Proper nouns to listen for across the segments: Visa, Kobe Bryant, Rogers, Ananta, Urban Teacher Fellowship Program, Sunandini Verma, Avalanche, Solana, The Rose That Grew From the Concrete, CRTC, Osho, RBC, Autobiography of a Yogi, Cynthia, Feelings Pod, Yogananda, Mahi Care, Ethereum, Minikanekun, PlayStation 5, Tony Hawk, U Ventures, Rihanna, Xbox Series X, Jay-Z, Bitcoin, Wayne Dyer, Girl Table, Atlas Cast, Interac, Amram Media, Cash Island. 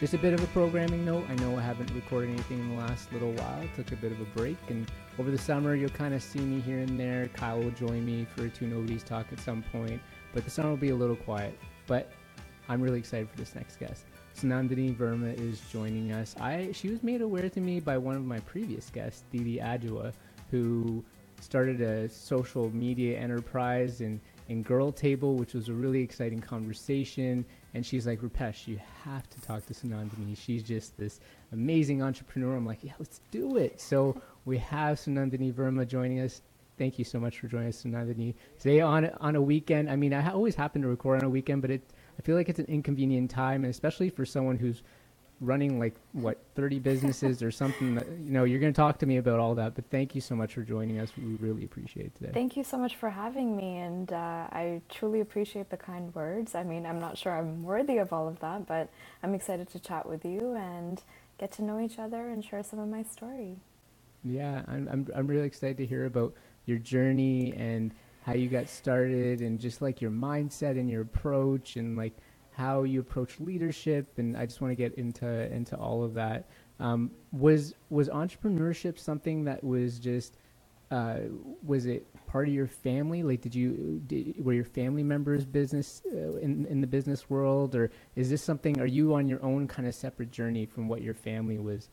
Just a bit of a programming note. I know I haven't recorded anything in the last little while. Took a bit of a break, and over the summer you'll kind of see me here and there. Kyle will join me for a Two Nobodies talk at some point, but the summer will be a little quiet. But I'm really excited for this next guest. Sunandini Verma is joining us. She was made aware to me by one of my previous guests, Didi Adua, who started a social media enterprise in Girl Table, which was a really exciting conversation. And she's like, Rupesh, you have to talk to Sunandini. She's just this amazing entrepreneur. I'm like, yeah, let's do it. So we have Sunandini Verma joining us. Thank you so much for joining us, Sunandini. Today on a weekend, I mean, I always happen to record on a weekend, but I feel like it's an inconvenient time, and especially for someone who's running 30 businesses or something. You're going to talk to me about all that, but thank you so much for joining us. We really appreciate it today. Thank you so much for having me, and I truly appreciate the kind words. I mean, I'm not sure I'm worthy of all of that, but I'm excited to chat with you and get to know each other and share some of my story. Yeah, I'm really excited to hear about your journey and how you got started, and just your mindset and your approach, and how you approach leadership, and I just want to get into all of that. Was entrepreneurship something that was just was it part of your family? Were your family members business in the business world, or is this something? Are you on your own kind of separate journey from what your family was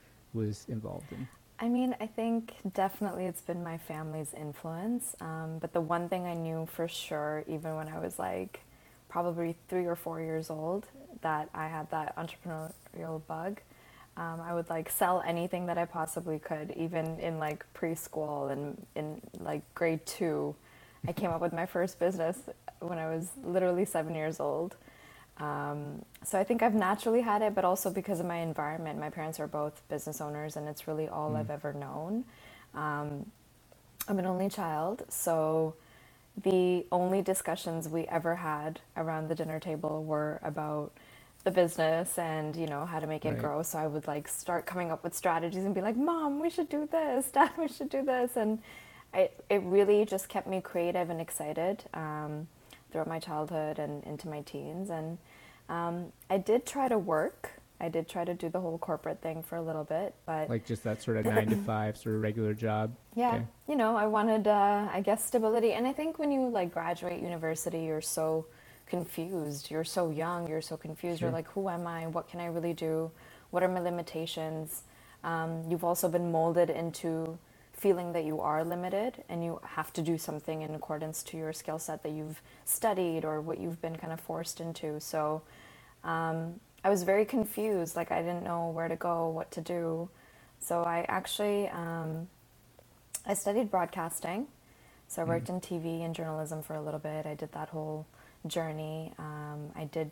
involved in? I mean, I think definitely it's been my family's influence, but the one thing I knew for sure, even when I was probably 3 or 4 years old, that I had that entrepreneurial bug. I would sell anything that I possibly could, even in preschool and in grade 2. I came up with my first business when I was literally 7 years old. So I think I've naturally had it, but also because of my environment. My parents are both business owners, and it's really all I've ever known. I'm an only child, so the only discussions we ever had around the dinner table were about the business and, how to make it grow. So I would start coming up with strategies and be like, Mom, we should do this. Dad, we should do this. And it really just kept me creative and excited throughout my childhood and into my teens. And I did try to work. I did try to do the whole corporate thing for a little bit, but just that sort of 9 to 5 sort of regular job. Yeah. Okay. I wanted, stability. And I think when you graduate university, you're so confused. You're so young. You're so confused. Sure. You're who am I? What can I really do? What are my limitations? You've also been molded into feeling that you are limited and you have to do something in accordance to your skill set that you've studied or what you've been kind of forced into. So, I was very confused, I didn't know where to go, what to do. So I actually, I studied broadcasting. So I worked in TV and journalism for a little bit. I did that whole journey.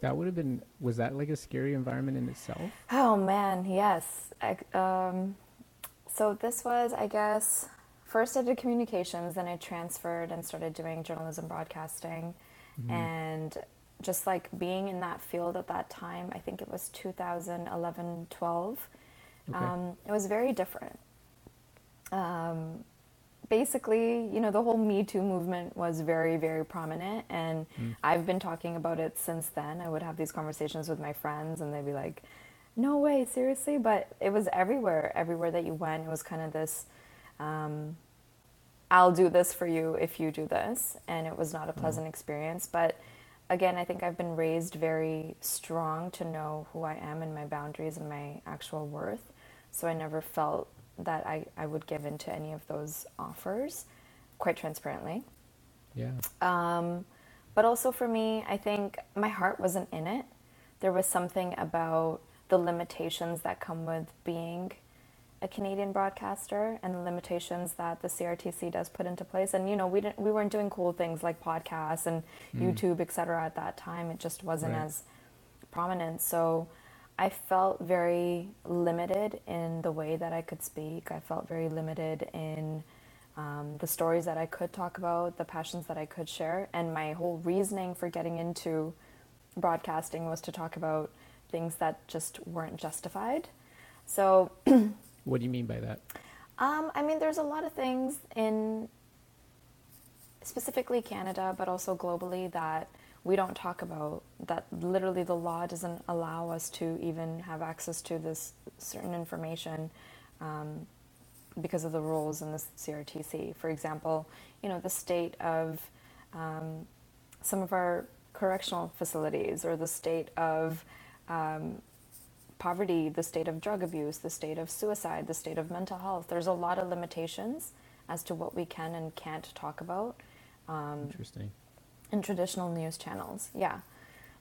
That would have been, was that a scary environment in itself? Oh man, yes. So this was, first I did communications, then I transferred and started doing journalism broadcasting. Mm-hmm. And just being in that field at that time, I think it was 2011, 12. Okay. It was very different. Basically, the whole Me Too movement was very, very prominent. And I've been talking about it since then. I would have these conversations with my friends and they'd be like, no way, seriously? But it was everywhere. Everywhere that you went, it was kind of this, I'll do this for you if you do this. And it was not a pleasant experience. But again, I think I've been raised very strong to know who I am and my boundaries and my actual worth. So I never felt that I would give in to any of those offers, quite transparently. Yeah. But also for me, I think my heart wasn't in it. There was something about the limitations that come with being a Canadian broadcaster and the limitations that the CRTC does put into place. And, we weren't doing cool things like podcasts and YouTube, et cetera, at that time. It just wasn't as prominent. So I felt very limited in the way that I could speak. I felt very limited in the stories that I could talk about, the passions that I could share. And my whole reasoning for getting into broadcasting was to talk about things that just weren't justified. So what do you mean by that? I mean, there's a lot of things in specifically Canada, but also globally, that we don't talk about, that literally the law doesn't allow us to even have access to this certain information, because of the rules in the CRTC. For example, you know, the state of some of our correctional facilities, or the state of poverty, the state of drug abuse, the state of suicide, the state of mental health. There's a lot of limitations as to what we can and can't talk about. Interesting. In traditional news channels, yeah.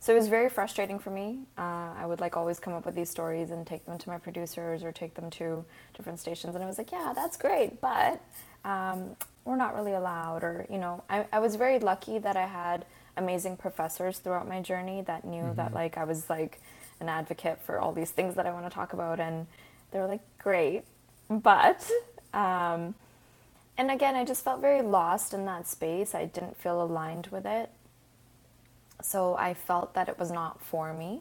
So it was very frustrating for me. I would always come up with these stories and take them to my producers or take them to different stations. And I was like, yeah, that's great, but we're not really allowed. Or, you know, I was very lucky that I had amazing professors throughout my journey that knew mm-hmm. that I was an advocate for all these things that I want to talk about. And they were like, great, but, and again, I just felt very lost in that space. I didn't feel aligned with it. So I felt that it was not for me,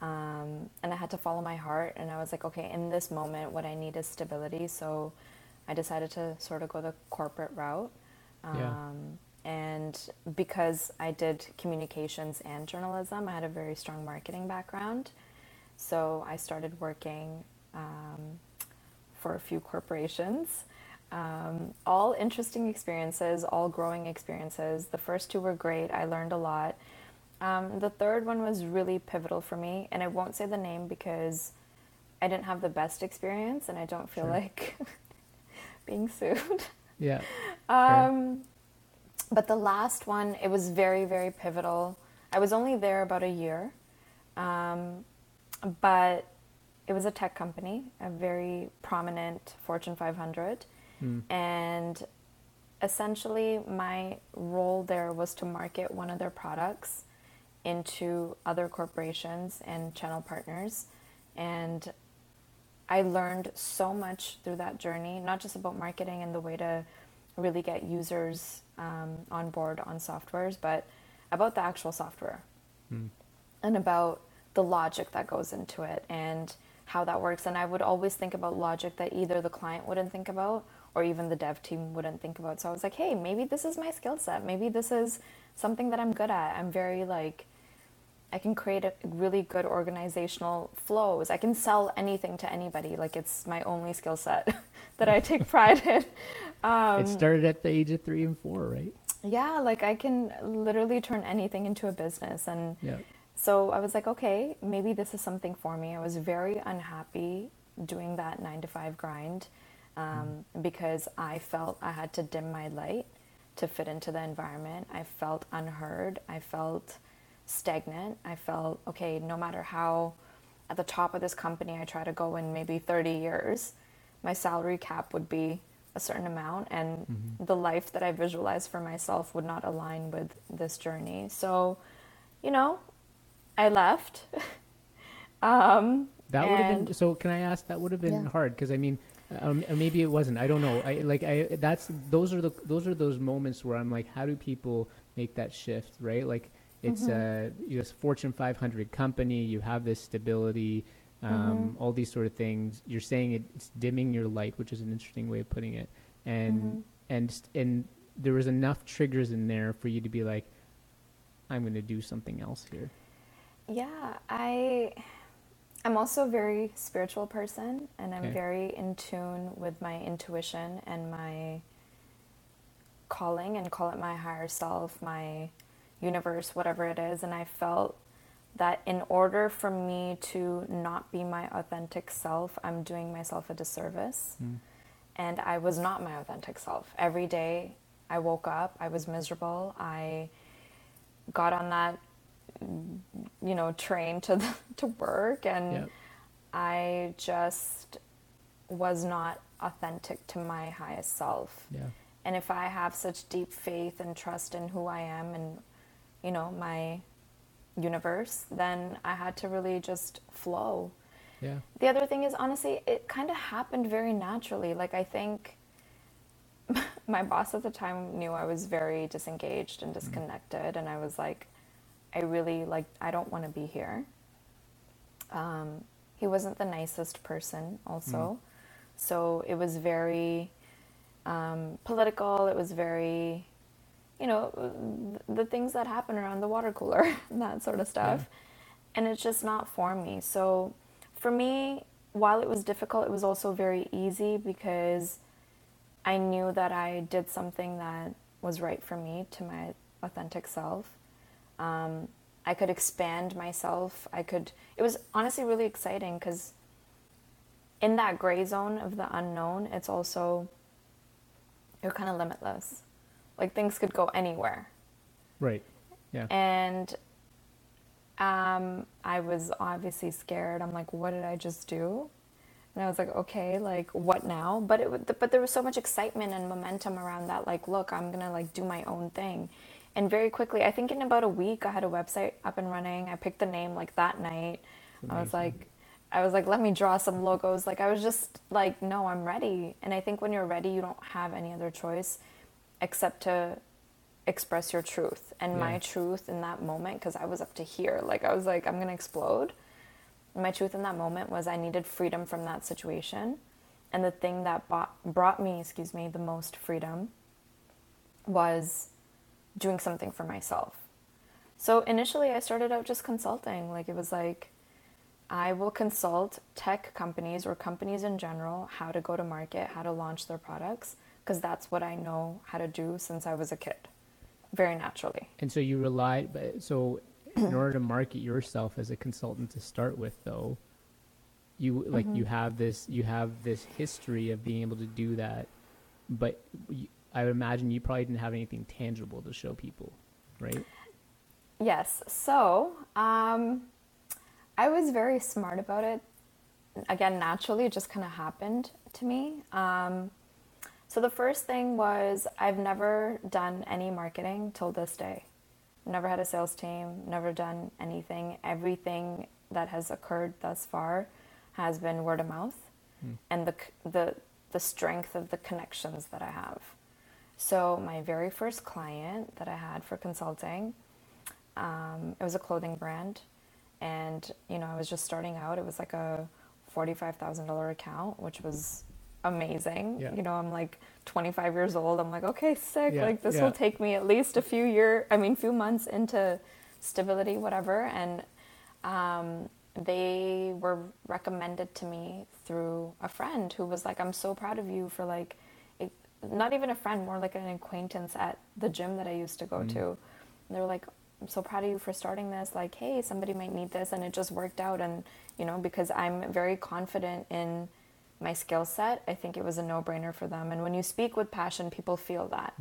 and I had to follow my heart. And I was like, okay, in this moment, what I need is stability. So I decided to sort of go the corporate route. And because I did communications and journalism, I had a very strong marketing background. So I started working for a few corporations. All interesting experiences, all growing experiences. The first two were great. I learned a lot. The third one was really pivotal for me. And I won't say the name because I didn't have the best experience and I don't feel like being sued. Yeah. But the last one, it was very, very pivotal. I was only there about a year. But it was a tech company, a very prominent Fortune 500. And essentially my role there was to market one of their products into other corporations and channel partners. And I learned so much through that journey, not just about marketing and the way to really get users on board on softwares, but about the actual software and about the logic that goes into it and how that works. And I would always think about logic that either the client wouldn't think about or even the dev team wouldn't think about. So I was like, hey, maybe this is my skill set. Maybe this is something that I'm good at. I'm very I can create a really good organizational flows. I can sell anything to anybody. It's my only skill set that I take pride in. It started at the age of 3 and 4, right? Yeah. I can literally turn anything into a business. And so I was like, okay, maybe this is something for me. I was very unhappy doing that 9-to-5 grind. Because I felt I had to dim my light to fit into the environment. I felt unheard. I felt stagnant. I felt, okay, no matter how at the top of this company I try to go in maybe 30 years, my salary cap would be a certain amount, and the life that I visualized for myself would not align with this journey. So, you know, I left. That would have been, so can I ask, that would have been hard, because I mean, maybe it wasn't. I don't know. Those are those moments where I'm like, how do people make that shift, right? It's a Fortune 500 company. You have this stability, all these sort of things. You're saying it's dimming your light, which is an interesting way of putting it. And and there was enough triggers in there for you to be like, I'm going to do something else here. Yeah, I'm also a very spiritual person, and I'm very in tune with my intuition and my calling, and call it my higher self, my universe, whatever it is. And I felt that in order for me to not be my authentic self, I'm doing myself a disservice. And I was not my authentic self. Every day I woke up, I was miserable. I got on that train to work, and I just was not authentic to my highest self. And if I have such deep faith and trust in who I am and, you know, my universe, then I had to really just flow. The other thing is, honestly, it kind of happened very naturally. I think my boss at the time knew I was very disengaged and disconnected, and I was like, I really, like, I don't want to be here. He wasn't the nicest person also. So it was very political. It was very, you know, the things that happen around the water cooler and that sort of stuff. And it's just not for me. So for me, while it was difficult, it was also very easy because I knew that I did something that was right for me, to my authentic self. I could expand myself. It was honestly really exciting because in that gray zone of the unknown, it's also, you're kind of limitless. Like, things could go anywhere. Right. Yeah. And I was obviously scared. I'm like, what did I just do? And I was like, okay, like, what now? But but there was so much excitement and momentum around that. Like, look, I'm going to, like, do my own thing. And very quickly, I think in about a week, I had a website up and running. I picked the name, like, that night. Amazing. I was like, let me draw some logos. Like, I was just like, no, I'm ready. And I think when you're ready, you don't have any other choice except to express your truth. And my truth in that moment, because I was up to here. Like, I was like, I'm going to explode. And my truth in that moment was I needed freedom from that situation. And the thing that brought me, the most freedom was doing something for myself. So initially I started out just consulting. Like, it was like, I will consult tech companies or companies in general, how to go to market, how to launch their products, because that's what I know how to do since I was a kid, very naturally. And so you relied, so in order to market yourself as a consultant to start with though, you like, you have this history of being able to do that, but I would imagine you probably didn't have anything tangible to show people, right? Yes. So I was very smart about it. Again, naturally, it just kind of happened to me. So the first thing was I've never done any marketing till this day. Never had a sales team, never done anything. Everything that has occurred thus far has been word of mouth and the strength of the connections that I have. So my very first client that I had for consulting, it was a clothing brand, and, you know, I was just starting out. It was like a $45,000 account, which was amazing. Yeah. You know, I'm like 25 years old. I'm like, okay, sick. Yeah. Like, this will take me at least few months into stability, whatever. And they were recommended to me through a friend who was like, I'm so proud of you for, like, not even a friend, more like an acquaintance at the gym that I used to go to. And they were like, I'm so proud of you for starting this. Like, hey, somebody might need this. And it just worked out. And, you know, because I'm very confident in my skill set, I think it was a no-brainer for them. And when you speak with passion, people feel that.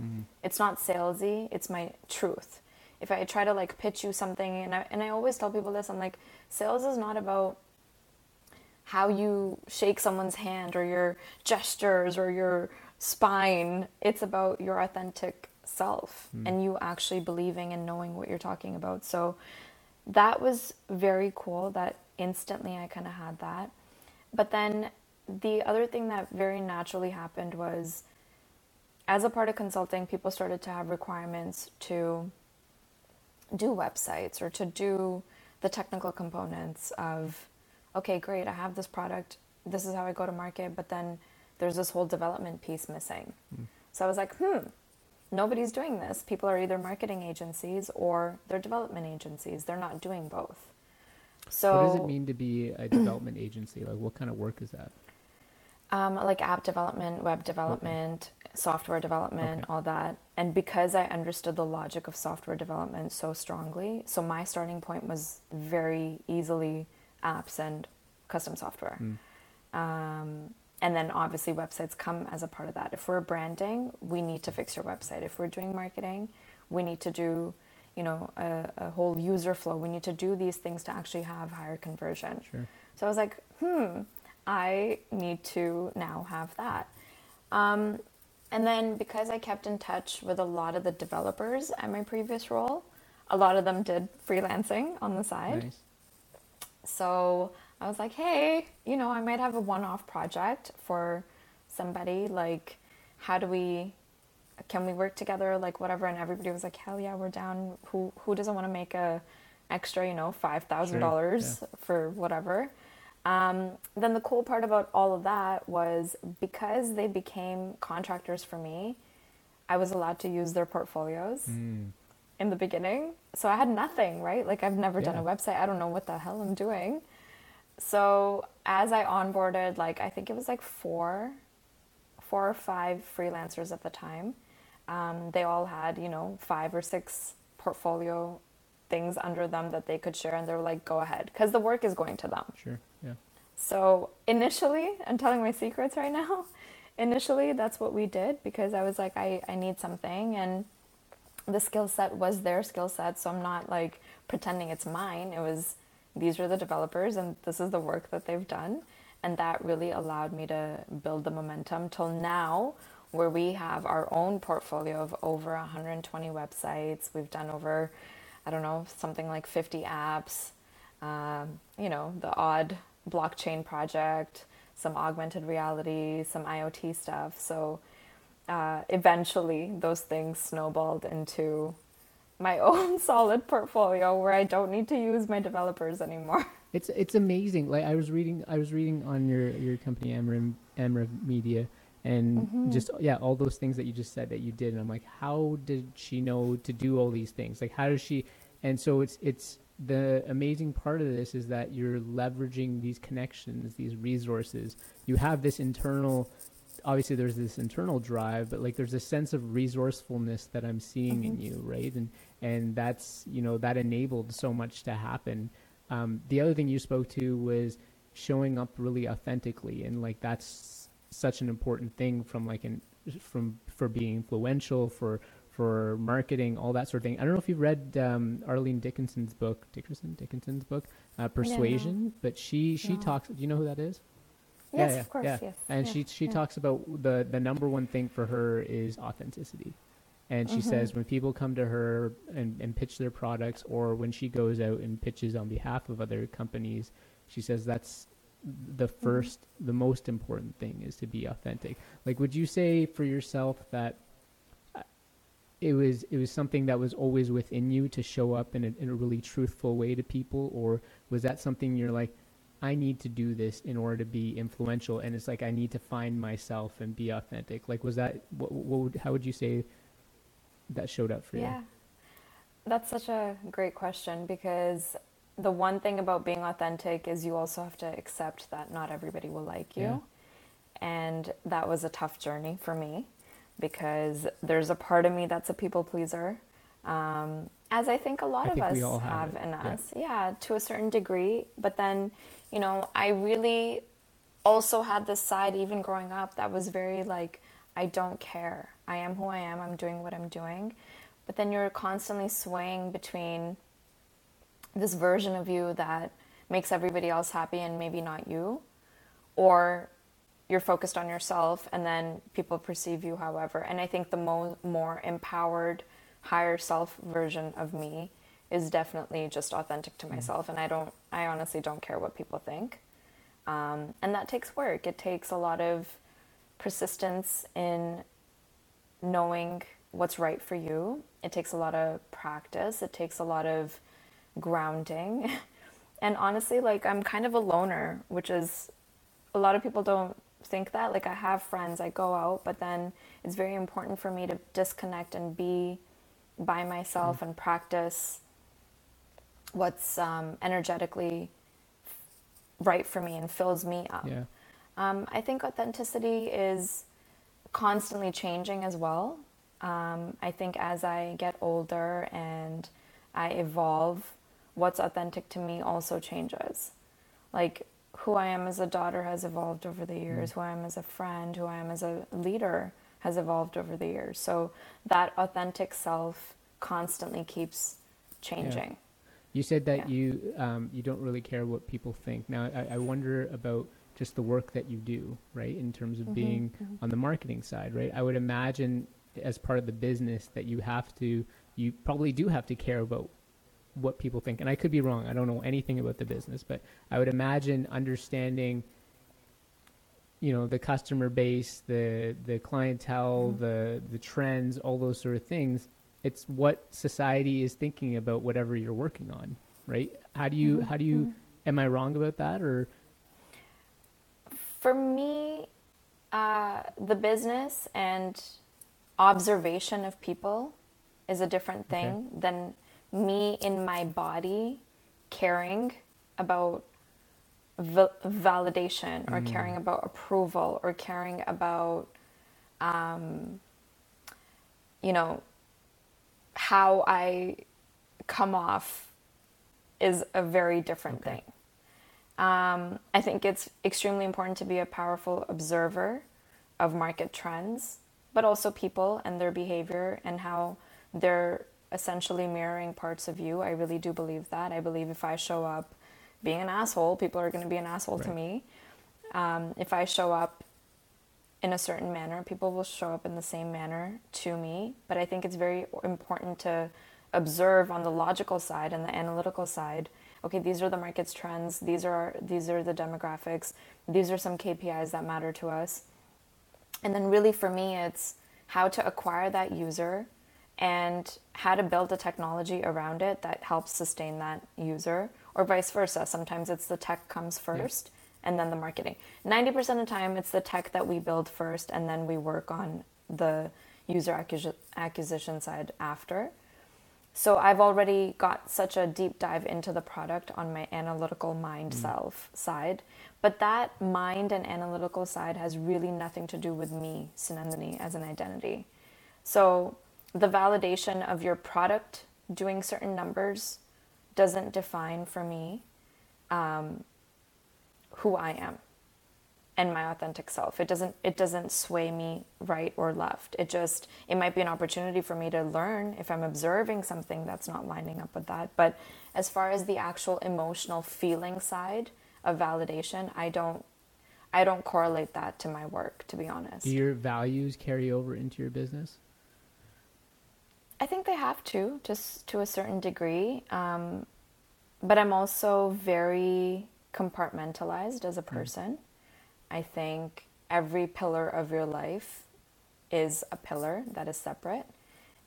It's not salesy. It's my truth. If I try to, like, pitch you something, and I always tell people this, I'm like, sales is not about how you shake someone's hand or your gestures or your spine. It's about your authentic self and you actually believing and knowing what you're talking about. So that was very cool that instantly I kind of had that. But then the other thing that very naturally happened was, as a part of consulting, people started to have requirements to do websites or to do the technical components of, okay, great, I have this product, this is how I go to market, but then there's this whole development piece missing. So I was like, nobody's doing this. People are either marketing agencies or they're development agencies. They're not doing both. So what does it mean to be a development agency? Like, what kind of work is that? Like app development, web development, software development, all that. And because I understood the logic of software development so strongly, so my starting point was very easily apps and custom software. And then obviously websites come as a part of that. If we're branding, we need to fix your website. If we're doing marketing, we need to do, you know, a whole user flow. We need to do these things to actually have higher conversion. Sure. So I was like, I need to now have that. And then because I kept in touch with a lot of the developers at my previous role, a lot of them did freelancing on the side. Nice. So I was like, hey, you know, I might have a one-off project for somebody. Like, how do we can we work together, like whatever, and everybody was like, hell yeah, we're down. Who doesn't want to make a extra, $5,000 for whatever? Then the cool part about all of that was because they became contractors for me, I was allowed to use their portfolios in the beginning. So I had nothing, right? Like I've never done a website. I don't know what the hell I'm doing. So as I onboarded, like, I think it was like four or five freelancers at the time. They all had, 5 or 6 portfolio things under them that they could share. And they were like, go ahead. 'Cause the work is going to them. Sure. Yeah. So initially, I'm telling my secrets right now. Initially, that's what we did because I was like, I need something. And the skill set was their skill set. So I'm not like pretending it's mine. It was, these are the developers and this is the work that they've done. And that really allowed me to build the momentum till now, where we have our own portfolio of over 120 websites. We've done over, I don't know, something like 50 apps, the odd blockchain project, some augmented reality, some IoT stuff. So eventually those things snowballed into my own solid portfolio where I don't need to use my developers anymore. It's amazing. Like I was reading on your company, Amram Media, and just, all those things that you just said that you did. And I'm like, how did she know to do all these things? Like, how does she? And so it's the amazing part of this is that you're leveraging these connections, these resources. You have this internal, obviously there's this internal drive, but like there's a sense of resourcefulness that I'm seeing in you, right? And that's, that enabled so much to happen. The other thing you spoke to was showing up really authentically. And like, that's such an important thing for being influential, for marketing, all that sort of thing. I don't know if you've read Arlene Dickinson's book, Persuasion, but she talks, do you know who that is? Yes, yeah, of course, yeah. Yes. And she talks about the number one thing for her is authenticity. And she says when people come to her and pitch their products, or when she goes out and pitches on behalf of other companies, she says that's the first, the most important thing is to be authentic. Like, would you say for yourself that it was something that was always within you to show up in a really truthful way to people? Or was that something you're like, I need to do this in order to be influential, and it's like, I need to find myself and be authentic? Like, was that, how would you say that showed up for you? Yeah, that's such a great question, because the one thing about being authentic is you also have to accept that not everybody will like you. Yeah. And that was a tough journey for me, because there's a part of me that's a people pleaser, as I think a lot of us have in us. Yeah, to a certain degree. But then, I really also had this side even growing up that was very like, I don't care. I am who I am. I'm doing what I'm doing. But then you're constantly swaying between this version of you that makes everybody else happy and maybe not you, or you're focused on yourself and then people perceive you however. And I think the more empowered, higher self version of me is definitely just authentic to myself. And I honestly don't care what people think. And that takes work. It takes a lot of persistence in knowing what's right for you. It takes a lot of practice. It takes a lot of grounding. And honestly, like, I'm kind of a loner, which is, a lot of people don't think that. Like, I have friends, I go out, but then it's very important for me to disconnect and be by myself and practice what's energetically right for me and fills me up. Yeah. I think authenticity is constantly changing as well. I think as I get older and I evolve, what's authentic to me also changes. Like, who I am as a daughter has evolved over the years, who I am as a friend, who I am as a leader has evolved over the years. So that authentic self constantly keeps changing. Yeah. You said that you you don't really care what people think. Now, I wonder about just the work that you do, right? In terms of being on the marketing side, right? I would imagine as part of the business that you probably do have to care about what people think. And I could be wrong. I don't know anything about the business, but I would imagine understanding, you know, the customer base, the clientele, mm-hmm. the trends, all those sort of things. It's what society is thinking about whatever you're working on, right? How do you, am I wrong about that? Or for me, the business and observation of people is a different thing than me in my body caring about validation or caring about approval or caring about, you know, how I come off is a very different thing. I think it's extremely important to be a powerful observer of market trends, but also people and their behavior and how they're essentially mirroring parts of you. I really do believe that. I believe if I show up being an asshole, people are going to be an asshole to me. If I show up in a certain manner, people will show up in the same manner to me. But I think it's very important to observe on the logical side and the analytical side. Okay, these are the market's trends. These are the demographics. These are some KPIs that matter to us. And then really for me, it's how to acquire that user and how to build a technology around it that helps sustain that user, or vice versa. Sometimes it's the tech comes first. And then the marketing. 90% of the time, it's the tech that we build first, and then we work on the user acquisition side after. So I've already got such a deep dive into the product on my analytical mind self side. But that mind and analytical side has really nothing to do with me, Sunandini, as an identity. So the validation of your product doing certain numbers doesn't define for me who I am and my authentic self. It doesn't sway me right or left. It might be an opportunity for me to learn if I'm observing something that's not lining up with that. But as far as the actual emotional feeling side of validation, I don't correlate that to my work, to be honest. Do your values carry over into your business? I think they have to, just to a certain degree. But I'm also very compartmentalized as a person. I think every pillar of your life is a pillar that is separate,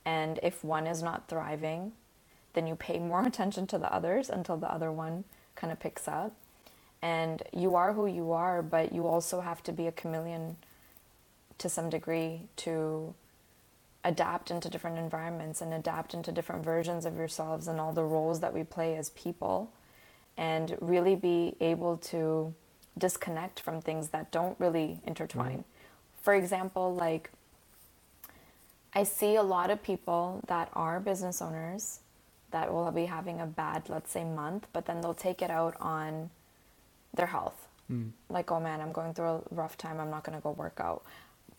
and if one is not thriving, then you pay more attention to the others until the other one kind of picks up. And you are who you are, but you also have to be a chameleon to some degree to adapt into different environments and adapt into different versions of yourselves and all the roles that we play as people, and really be able to disconnect from things that don't really intertwine. For example, like, I see a lot of people that are business owners that will be having a bad, let's say, month, but then they'll take it out on their health. Like, oh man, I'm going through a rough time, I'm not gonna go work out.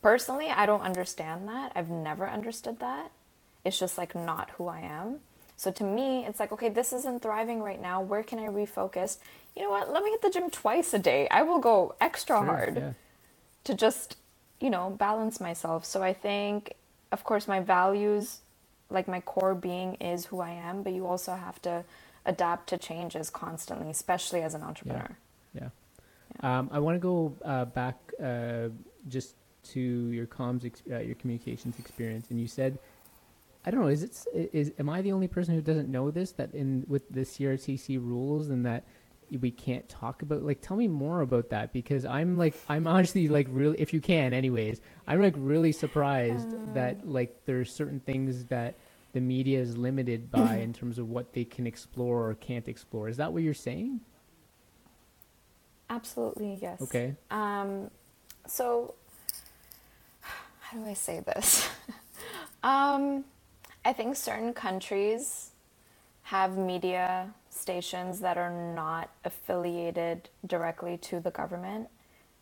Personally, I don't understand that. I've never understood that. It's just like not who I am. So to me, it's like, okay, this isn't thriving right now. Where can I refocus? You know what? Let me hit the gym twice a day. I will go extra hard to just, you know, balance myself. So I think, of course, my values, like my core being is who I am, but you also have to adapt to changes constantly, especially as an entrepreneur. I want to go back just to your comms, your communications experience. And you said, I don't know, am I the only person who doesn't know this, that with the CRTC rules and that we can't talk about, like, tell me more about that, because I'm honestly really, if you can anyways, I'm really surprised that there's certain things that the media is limited by in terms of what they can explore or can't explore. Is that what you're saying? Absolutely. Yes. Okay. So how do I say this? I think certain countries have media stations that are not affiliated directly to the government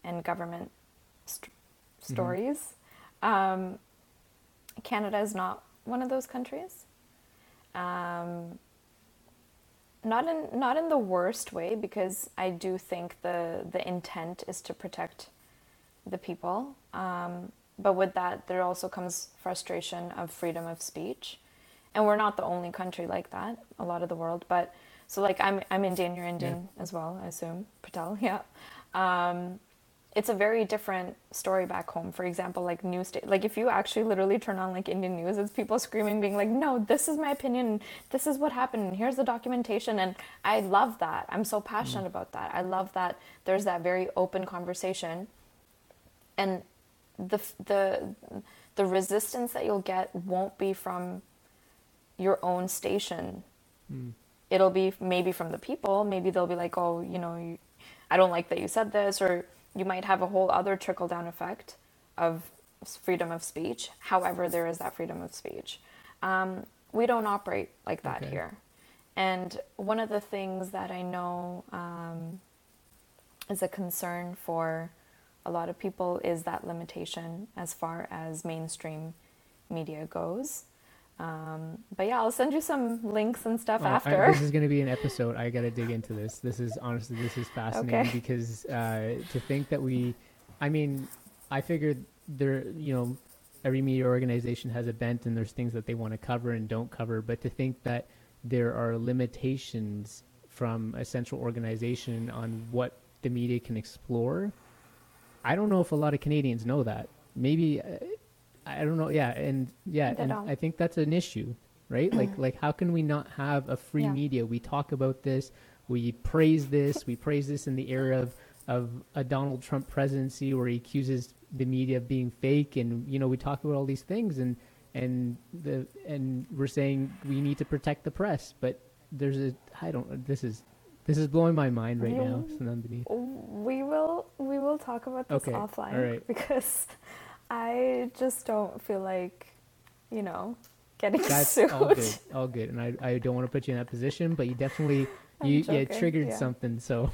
and government stories. Canada is not one of those countries. Not in the worst way, because I do think the intent is to protect the people. But with that, there also comes frustration of freedom of speech. And we're not the only country like that, a lot of the world. But so, like, I'm Indian, you're Indian as well, I assume. Patel, yeah. it's a very different story back home. For example, like news, like if you actually literally turn on like Indian news, it's people screaming, being like, no, this is my opinion. This is what happened. Here's the documentation. And I love that. I'm so passionate about that. I love that there's that very open conversation. And the resistance that you'll get won't be from your own station. It'll be maybe from the people. Maybe they'll be like, oh, you know, I don't like that you said this. Or you might have a whole other trickle-down effect of freedom of speech. However, there is that freedom of speech. We don't operate like that here. And one of the things that I know is a concern for a lot of people is that limitation as far as mainstream media goes. But yeah, I'll send you some links and stuff after. This is going to be an episode. I got to dig into this. This is fascinating because to think that I figured there, you know, every media organization has a bent and there's things that they want to cover and don't cover. But to think that there are limitations from a central organization on what the media can explore, I don't know if a lot of Canadians know that. Maybe... I don't know. And I think that's an issue, right? like how can we not have a free media? We talk about this, we praise this in the era of a Donald Trump presidency where he accuses the media of being fake. And, you know, we talk about all these things and we're saying we need to protect the press, but this is blowing my mind right now. Sunandini. We will talk about this offline because I just don't feel like, you know, getting sued. All good. And I don't want to put you in that position, but you definitely, you triggered something. So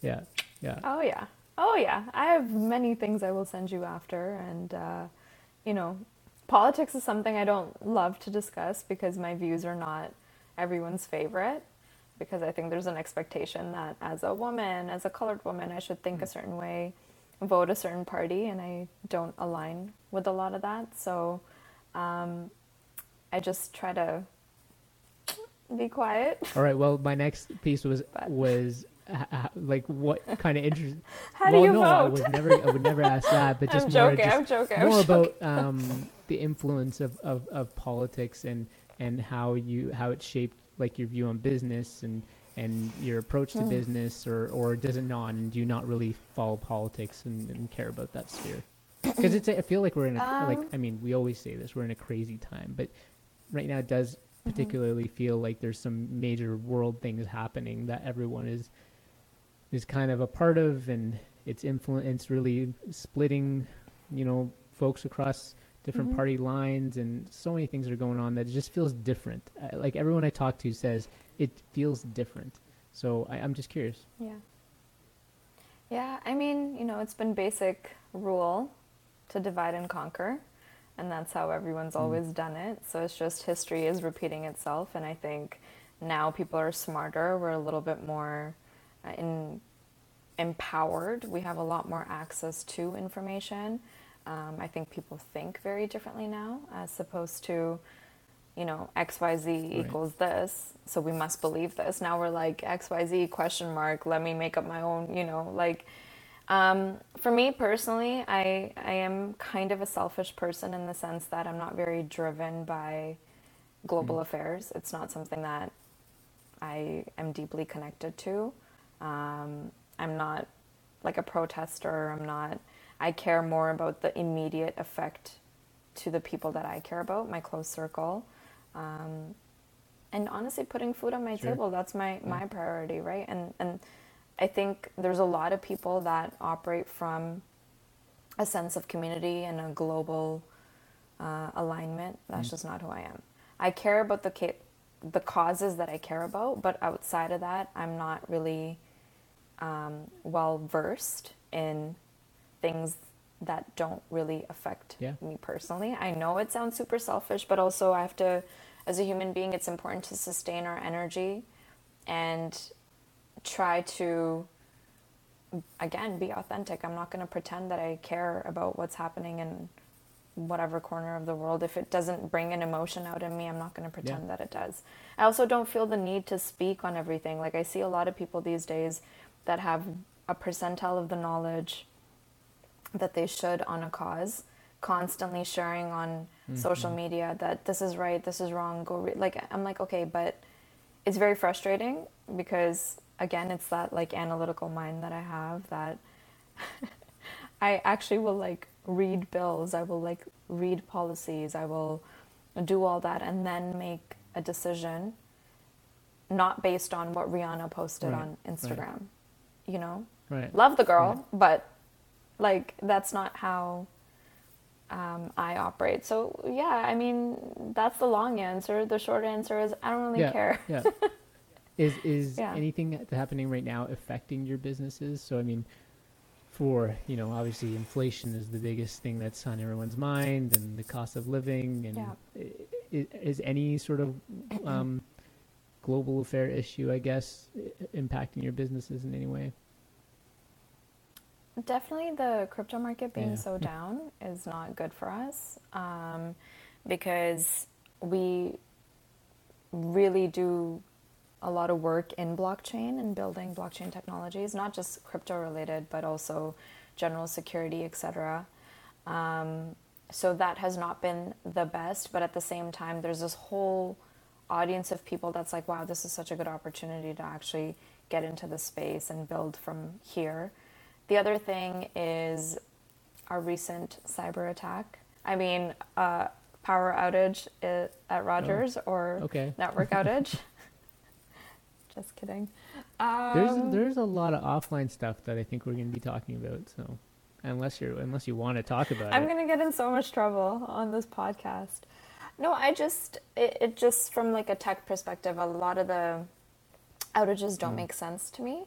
yeah. Oh yeah. I have many things I will send you after. And, you know, politics is something I don't love to discuss because my views are not everyone's favorite, because I think there's an expectation that as a woman, as a colored woman, I should think a certain way, vote a certain party, and I don't align with a lot of that. So I just try to be quiet. All right. Well, my next piece was like, what kind of interest? How do you vote? I would never ask that, but just I'm joking. About the influence of politics and how it shaped like your view on business and your approach to business, or does it not? And do you not really follow politics and care about that sphere? Because I feel like we're in a, we always say this, we're in a crazy time, but right now it does particularly feel like there's some major world things happening that everyone is kind of a part of, and its influence really splitting, you know, folks across different party lines, and so many things are going on that it just feels different. Like everyone I talk to says, it feels different. So I'm just curious. Yeah. I mean, you know, it's been basic rule to divide and conquer, and that's how everyone's always done it. So it's just history is repeating itself. And I think now people are smarter. We're a little bit more empowered. We have a lot more access to information. I think people think very differently now as opposed to, you know, XYZ equals this, so we must believe this. Now we're like XYZ ? Let me make up my own, you know, like, for me personally, I am kind of a selfish person in the sense that I'm not very driven by global affairs. It's not something that I am deeply connected to. I'm not like a protester. I care more about the immediate effect to the people that I care about, my close circle. And honestly, putting food on my table, that's my priority, right? And I think there's a lot of people that operate from a sense of community and a global alignment. That's just not who I am. I care about the causes that I care about, but outside of that, I'm not really well-versed in things that don't really affect me personally. I know it sounds super selfish, but also I have to, as a human being, it's important to sustain our energy and try to, again, be authentic. I'm not going to pretend that I care about what's happening in whatever corner of the world. If it doesn't bring an emotion out in me, I'm not going to pretend that it does. I also don't feel the need to speak on everything. Like I see a lot of people these days that have a percentile of the knowledge that they should on a cause, constantly sharing on social media that this is right, this is wrong, go read. Like, I'm like, okay, but it's very frustrating because, again, it's that, like, analytical mind that I have that I actually will, like, read bills, I will, like, read policies, I will do all that and then make a decision not based on what Rihanna posted on Instagram, you know? Love the girl, but, like, that's not how I operate. So, yeah, I mean, that's the long answer. The short answer is I don't really care. Is anything that's happening right now affecting your businesses? So, I mean, for, you know, obviously inflation is the biggest thing that's on everyone's mind and the cost of living. And is any sort of global affair issue, I guess, impacting your businesses in any way? Definitely the crypto market being so down is not good for us because we really do a lot of work in blockchain and building blockchain technologies, not just crypto related, but also general security, etc. So that has not been the best, but at the same time, there's this whole audience of people that's like, wow, this is such a good opportunity to actually get into the space and build from here. The other thing is our recent cyber attack. I mean, power outage at Rogers or network outage. Just kidding. There's a lot of offline stuff that I think we're going to be talking about. So unless you want to talk about I'm going to get in so much trouble on this podcast. No, I just, it just from like a tech perspective, a lot of the outages don't make sense to me.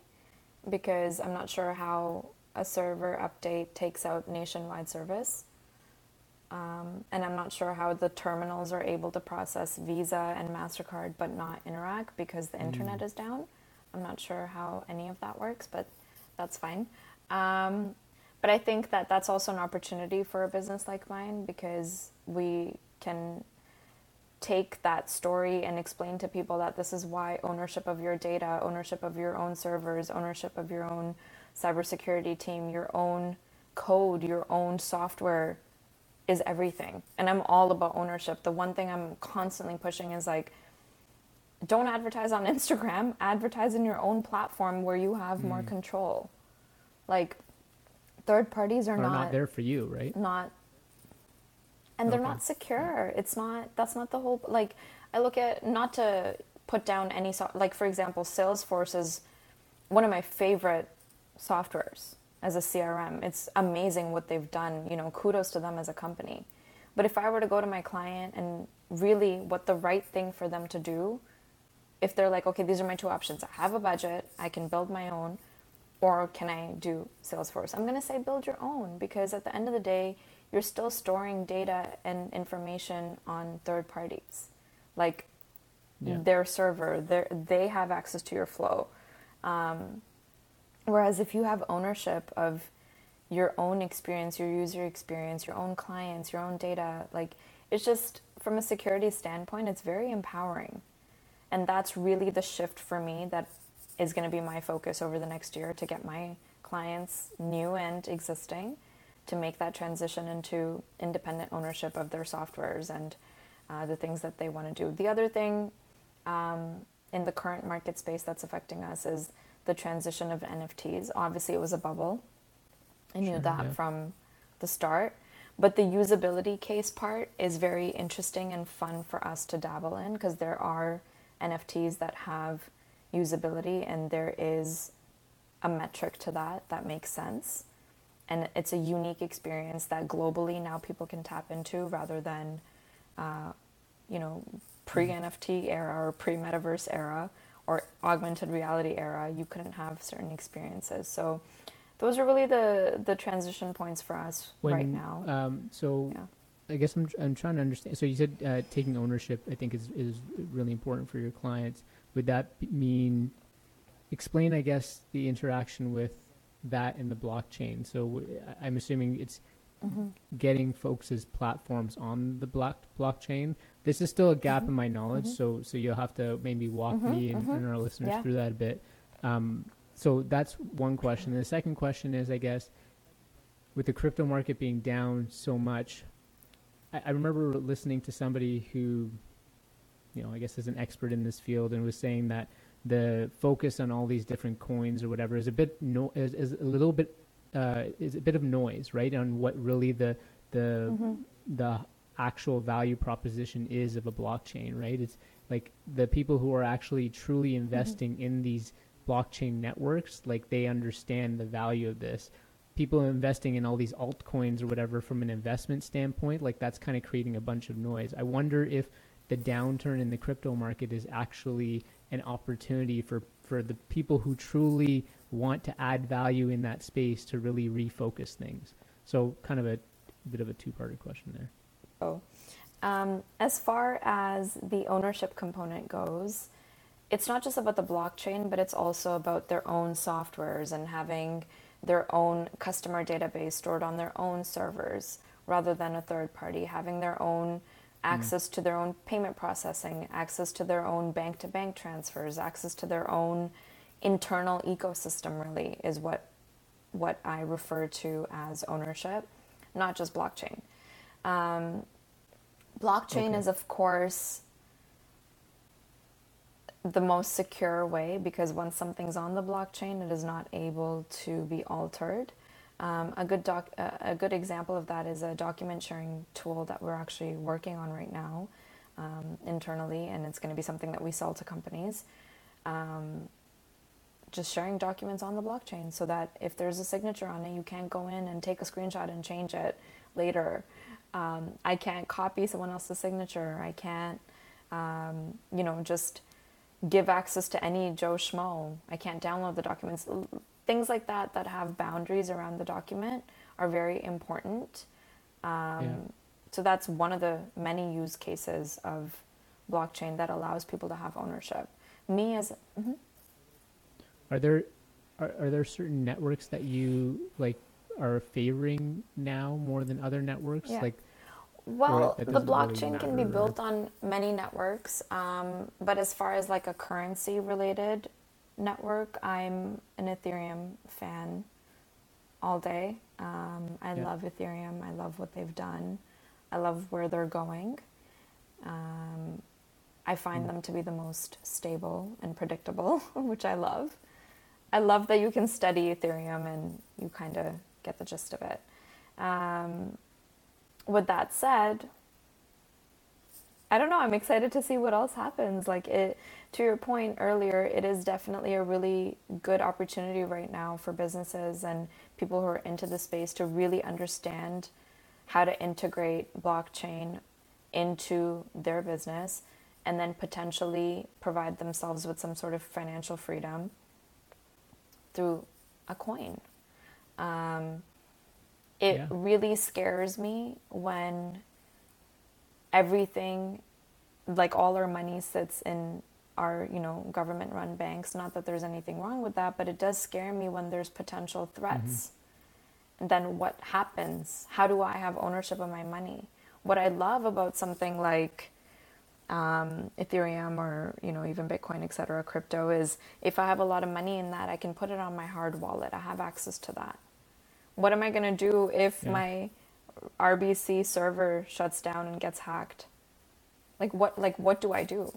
Because I'm not sure how a server update takes out nationwide service. And I'm not sure how the terminals are able to process Visa and MasterCard, but not Interac because the internet is down. I'm not sure how any of that works, but that's fine. But I think that that's also an opportunity for a business like mine because we can take that story and explain to people that this is why ownership of your data, ownership of your own servers, ownership of your own cybersecurity team, your own code, your own software is everything. And I'm all about ownership. The one thing I'm constantly pushing is like, don't advertise on Instagram, advertise in your own platform where you have more control. Like third parties are not there for you, right? And they're not secure. It's not, that's not the whole, like, I look at, not to put down any, like, for example, Salesforce is one of my favorite softwares as a CRM. It's amazing what they've done, you know, kudos to them as a company. But if I were to go to my client and really what the right thing for them to do, if they're like, okay, these are my two options. I have a budget, I can build my own, or can I do Salesforce? I'm going to say build your own because at the end of the day, you're still storing data and information on third parties, like their server, they have access to your flow. Whereas if you have ownership of your own experience, your user experience, your own clients, your own data, like it's just from a security standpoint, it's very empowering. And that's really the shift for me that is going to be my focus over the next year to get my clients, new and existing, to make that transition into independent ownership of their softwares and the things that they want to do. The other thing in the current market space that's affecting us is the transition of NFTs. Obviously, it was a bubble. I knew that from the start. But the usability case part is very interesting and fun for us to dabble in because there are NFTs that have usability and there is a metric to that that makes sense. And it's a unique experience that globally now people can tap into rather than, you know, pre-NFT era or pre-metaverse era or augmented reality era. You couldn't have certain experiences. So those are really the transition points for us right now. I guess I'm trying to understand. So you said taking ownership, I think, is really important for your clients. Would that mean, explain, I guess, the interaction with that in the blockchain. So I'm assuming it's getting folks' platforms on the blockchain. This is still a gap in my knowledge, so you'll have to maybe walk me and our listeners through that a bit. So that's one question. And the second question is, I guess, with the crypto market being down so much, I remember listening to somebody who, you know, I guess is an expert in this field, and was saying that the focus on all these different coins or whatever is a bit is a bit of noise, right? On what really the actual value proposition is of a blockchain, right? It's like the people who are actually truly investing in these blockchain networks, like they understand the value of this. People investing in all these altcoins or whatever from an investment standpoint, like that's kind of creating a bunch of noise. I wonder if the downturn in the crypto market is actually an opportunity for the people who truly want to add value in that space to really refocus things. So kind of a bit of a two-parted question there. Oh, as far as the ownership component goes, it's not just about the blockchain, but it's also about their own softwares and having their own customer database stored on their own servers rather than a third party, having their own access to their own payment processing, access to their own bank-to-bank transfers, access to their own internal ecosystem really is what I refer to as ownership, not just blockchain. Blockchain is, of course, the most secure way, because once something's on the blockchain, it is not able to be altered. A good example of that is a document sharing tool that we're actually working on right now internally, and it's going to be something that we sell to companies. Just sharing documents on the blockchain so that if there's a signature on it, you can't go in and take a screenshot and change it later. I can't copy someone else's signature. I can't, just give access to any Joe Schmo. I can't download the documents. Things like that that have boundaries around the document are very important. So that's one of the many use cases of blockchain that allows people to have ownership. Are there certain networks that you like are favoring now more than other networks? Yeah. Well, the blockchain really can be built on many networks, but as far as like a currency-related network, I'm an Ethereum fan all day. I love Ethereum. I love what they've done. I love where they're going. I find them to be the most stable and predictable, which I love. I love that you can study Ethereum and you kind of get the gist of it. With that said, I don't know. I'm excited to see what else happens. To your point earlier, it is definitely a really good opportunity right now for businesses and people who are into the space to really understand how to integrate blockchain into their business and then potentially provide themselves with some sort of financial freedom through a coin. It really scares me when everything, like all our money sits in our, government-run banks. Not that there's anything wrong with that, but it does scare me when there's potential threats. And then what happens? How do I have ownership of my money? What I love about something like Ethereum or, even Bitcoin, et cetera, crypto is if I have a lot of money in that, I can put it on my hard wallet. I have access to that. What am I going to do if my RBC server shuts down and gets hacked? What do I do?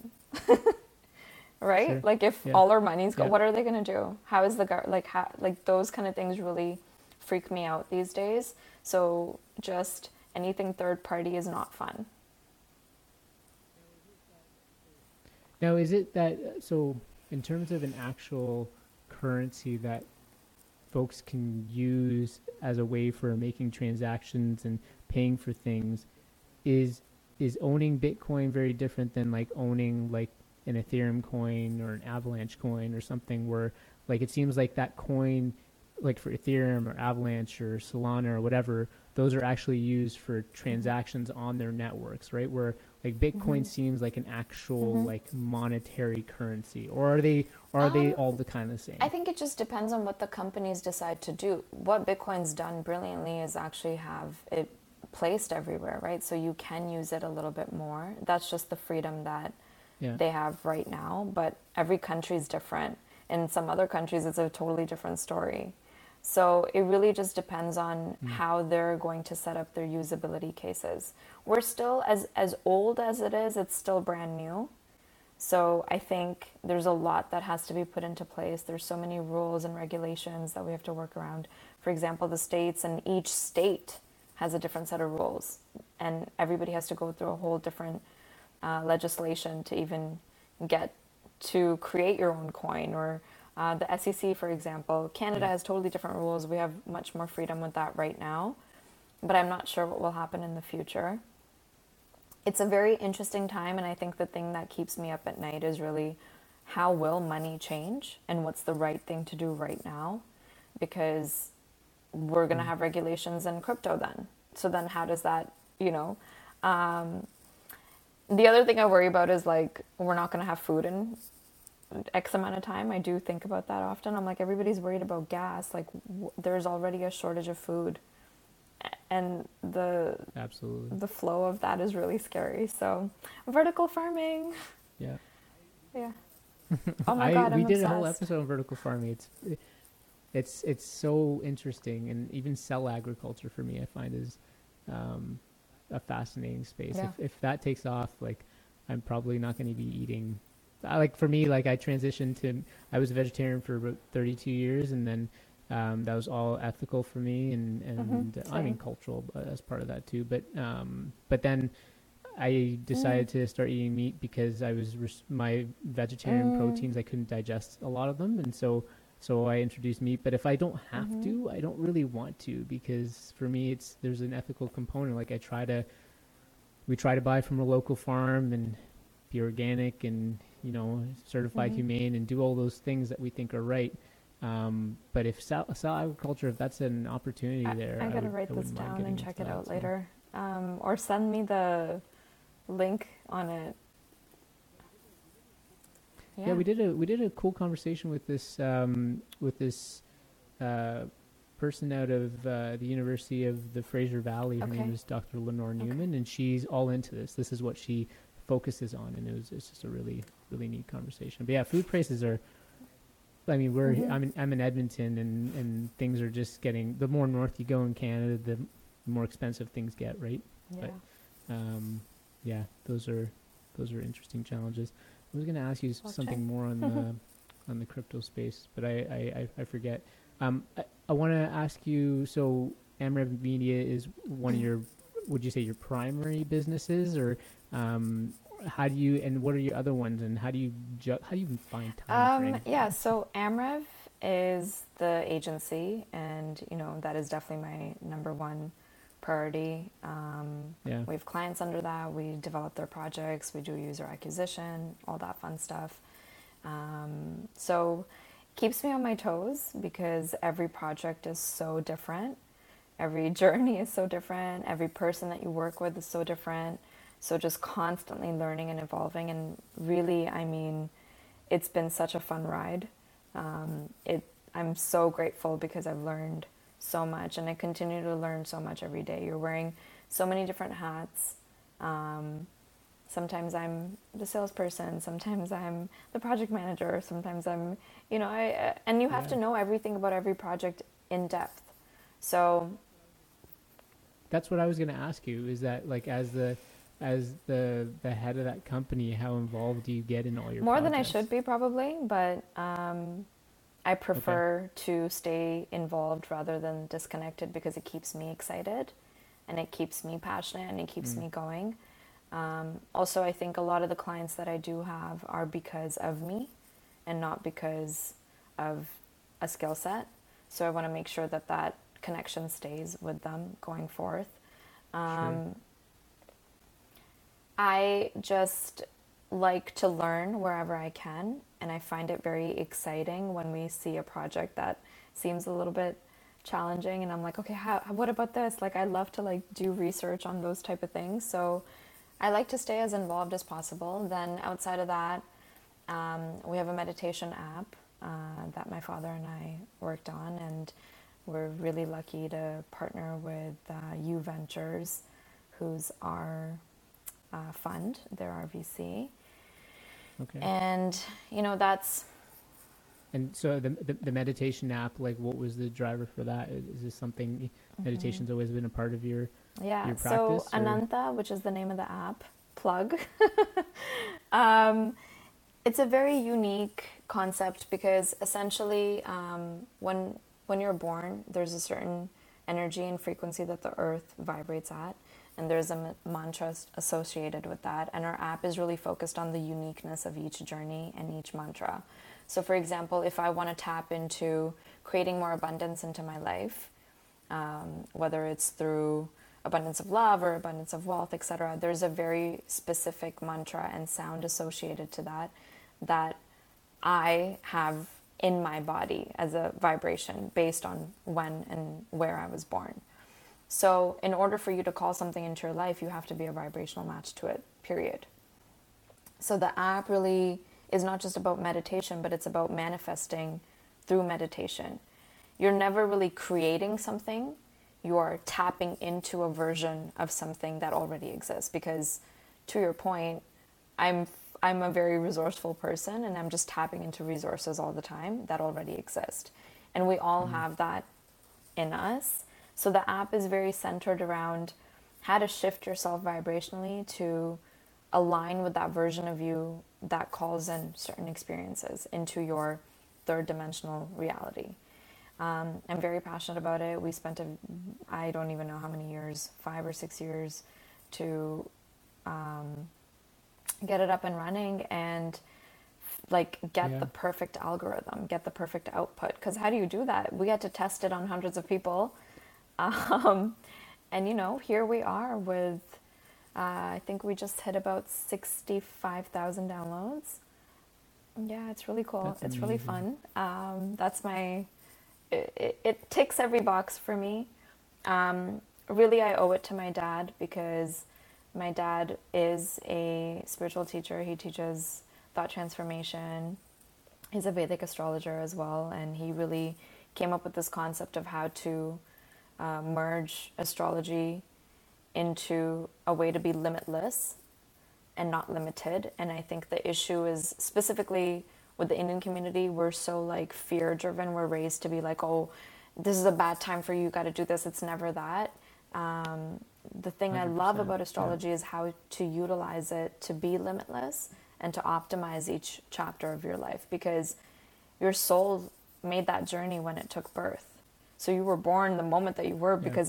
Right? Sure. If all our money's gone, what are they going to do? How is the those kind of things really freak me out these days. So just anything third party is not fun. Now, is it that, so in terms of an actual currency that folks can use as a way for making transactions and paying for things, is owning Bitcoin very different than owning an Ethereum coin or an Avalanche coin or something where it seems like that coin, for Ethereum or Avalanche or Solana or whatever, those are actually used for transactions on their networks, right? Where Bitcoin seems like an actual monetary currency, or are they all the kind of same? I think it just depends on what the companies decide to do. What Bitcoin's done brilliantly is actually have it placed everywhere, right? So you can use it a little bit more. That's just the freedom that they have right now. But every country's different. In some other countries, it's a totally different story. So it really just depends on how they're going to set up their usability cases. We're still, as old as it is, it's still brand new. So I think there's a lot that has to be put into place. There's so many rules and regulations that we have to work around. For example, the states, and each state has a different set of rules, and everybody has to go through a whole different legislation to even get to create your own coin, or the SEC, for example. Canada has totally different rules. We have much more freedom with that right now, but I'm not sure what will happen in the future. It's a very interesting time, and I think the thing that keeps me up at night is really how will money change and what's the right thing to do right now, because we're going to have regulations in crypto then. So then how does that, you know, the other thing I worry about is like, we're not going to have food in X amount of time. I do think about that often. I'm like, everybody's worried about gas. Like there's already a shortage of food, and the flow of that is really scary. So vertical farming. Yeah. Yeah. Oh my God. We did a whole episode on vertical farming. It's so interesting. And even cell agriculture for me, I find is, a fascinating space. Yeah. If that takes off, like I'm probably not going to be eating. Like for me, like I transitioned to, I was a vegetarian for about 32 years, and then that was all ethical for me, and I mean cultural as part of that too. But then I decided to start eating meat because I was my vegetarian proteins, I couldn't digest a lot of them, and so I introduced meat. But if I don't have to, I don't really want to, because for me there's an ethical component. Like we try to buy from a local farm and be organic and, you know, certified humane and do all those things that we think are right. But if cell agriculture, if that's an opportunity there, I gotta write this down and check it out later. Or send me the link on it. Yeah, we did a cool conversation with this person out of the University of the Fraser Valley. Her name is Dr. Lenore Newman, and she's all into this. This is what she focuses on, and it's just a really, really neat conversation. But yeah, food prices are. I mean, I'm in Edmonton, and things are just getting, the more north you go in Canada, the more expensive things get, right? Yeah. But yeah, those are interesting challenges. I was going to ask you something more on the on the crypto space, but I forget. I want to ask you. So Amram Media is one of your, would you say your primary businesses, or how do you, and what are your other ones, and how do you find time? So Amram is the agency, and you know that is definitely my number one priority. We have clients under that. We develop their projects. We do user acquisition, all that fun stuff. So keeps me on my toes, because every project is so different. Every journey is so different. Every person that you work with is so different. So just constantly learning and evolving. And really, I mean, it's been such a fun ride. I'm so grateful because I've learned so much, and I continue to learn so much every day. You're wearing so many different hats. Sometimes I'm the salesperson, sometimes I'm the project manager, sometimes I'm, you know, and you have to know everything about every project in depth. So that's what I was going to ask you, is that like as the head of that company, how involved do you get in all your more projects? Than I should be probably, but I prefer to stay involved rather than disconnected, because it keeps me excited and it keeps me passionate and it keeps me going. Also, I think a lot of the clients that I do have are because of me and not because of a skill set. So I want to make sure that connection stays with them going forth. Sure. I just like to learn wherever I can, and I find it very exciting when we see a project that seems a little bit challenging, and I'm like, okay, what about this? Like, I love to like do research on those type of things, so I like to stay as involved as possible. Then outside of that, we have a meditation app that my father and I worked on, and we're really lucky to partner with U Ventures, who's our fund, their RBC. Okay. And, you know, that's And so the meditation app, like, what was the driver for that? Is this something meditation's always been a part of your practice? So Ananta, which is the name of the app, plug. It's a very unique concept because essentially when you're born, there's a certain energy and frequency that the earth vibrates at. And there's a mantra associated with that. And our app is really focused on the uniqueness of each journey and each mantra. So for example, if I want to tap into creating more abundance into my life, whether it's through abundance of love or abundance of wealth, etc., there's a very specific mantra and sound associated to that that I have in my body as a vibration based on when and where I was born. So in order for you to call something into your life, you have to be a vibrational match to it, period. So the app really is not just about meditation, but it's about manifesting through meditation. You're never really creating something. You are tapping into a version of something that already exists. Because to your point, I'm a very resourceful person, and I'm just tapping into resources all the time that already exist. And we all have that in us. So the app is very centered around how to shift yourself vibrationally to align with that version of you that calls in certain experiences into your third dimensional reality. I'm very passionate about it. We spent, I don't even know how many years, 5 or 6 years to get it up and running and like get the perfect algorithm, get the perfect output. Because how do you do that? We had to test it on hundreds of people. And, you know, here we are with, I think we just hit about 65,000 downloads. Yeah, it's really cool. That's amazing. Really fun. That's my... It ticks every box for me. Really, I owe it to my dad because my dad is a spiritual teacher. He teaches thought transformation. He's a Vedic astrologer as well. And he really came up with this concept of how to merge astrology into a way to be limitless and not limited. And I think the issue is specifically... with the Indian community, we're so like fear driven. We're raised to be like, oh, this is a bad time for you. You got to do this. It's never that. The thing I love about astrology is how to utilize it to be limitless and to optimize each chapter of your life, because your soul made that journey when it took birth. So you were born the moment that you were, because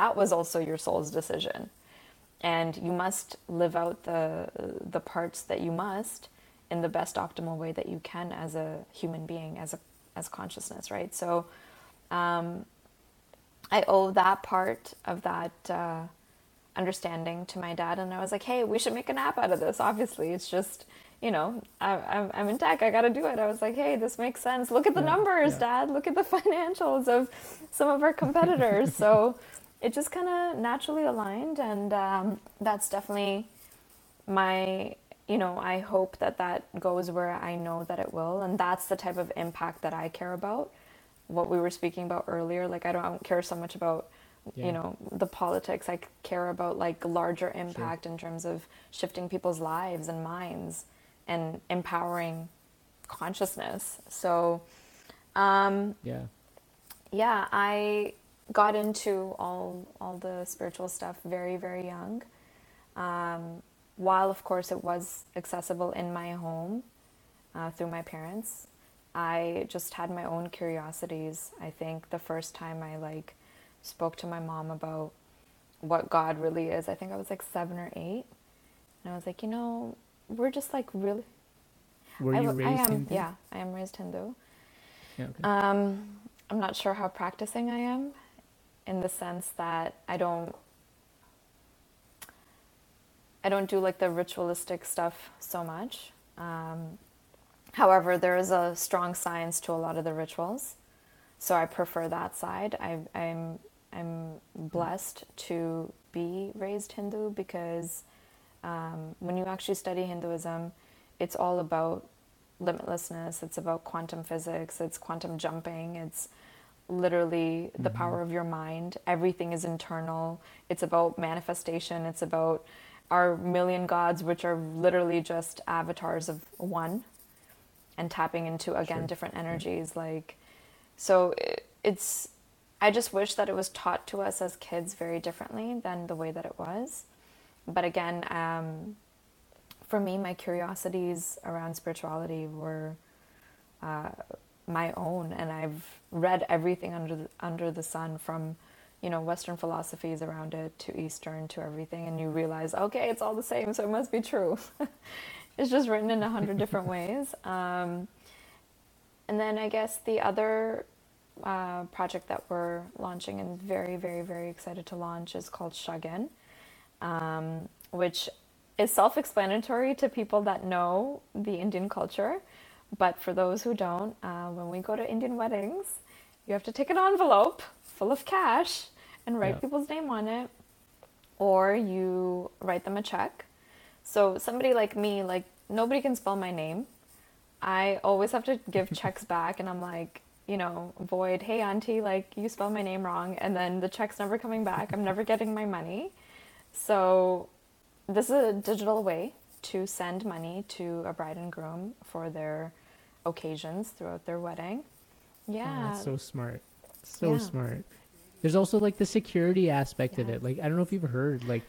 that was also your soul's decision. And you must live out the parts that you must in the best optimal way that you can as a human being, as consciousness, right? So I owe that part of that understanding to my dad. And I was like, hey, we should make an app out of this. Obviously, it's just, you know, I'm in tech. I got to do it. I was like, hey, this makes sense. Look at the numbers, Dad. Look at the financials of some of our competitors. So it just kind of naturally aligned. And that's definitely my... You know, I hope that goes where I know that it will. And that's the type of impact that I care about. What we were speaking about earlier, like I don't care so much about, you know, the politics. I care about like larger impact in terms of shifting people's lives and minds and empowering consciousness. So, I got into all the spiritual stuff very, very young. While, of course, it was accessible in my home through my parents, I just had my own curiosities. I think the first time I like spoke to my mom about what God really is, I think I was like 7 or 8. And I was like, you know, we're just like really... Were you raised Hindu? Yeah, I am raised Hindu. Yeah, okay. I'm not sure how practicing I am, in the sense that I don't do like the ritualistic stuff so much. However, there is a strong science to a lot of the rituals. So I prefer that side. I'm blessed to be raised Hindu because when you actually study Hinduism, it's all about limitlessness. It's about quantum physics. It's quantum jumping. It's literally the power of your mind. Everything is internal. It's about manifestation. It's about our million gods, which are literally just avatars of one. and tapping into, again, different energies. Like, so it's, I just wish that it was taught to us as kids very differently than the way that it was. But again, for me, my curiosities around spirituality were my own, and I've read everything under the sun, from, you know, Western philosophies around it to Eastern to everything, and you realize, okay, it's all the same, so it must be true. It's just written in 100 different ways. And then I guess the other project that we're launching and very, very, very excited to launch is called Shagun, which is self-explanatory to people that know the Indian culture. But for those who don't, when we go to Indian weddings, you have to take an envelope full of cash and write people's name on it, or you write them a check. So somebody like me, like, nobody can spell my name. I always have to give checks back, and I'm like, you know, void, hey, auntie, like, you spell my name wrong. And then the check's never coming back. I'm never getting my money. So this is a digital way to send money to a bride and groom for their occasions throughout their wedding. Yeah. Oh, that's so smart. So smart. There's also, like, the security aspect of it. Like, I don't know if you've heard, like,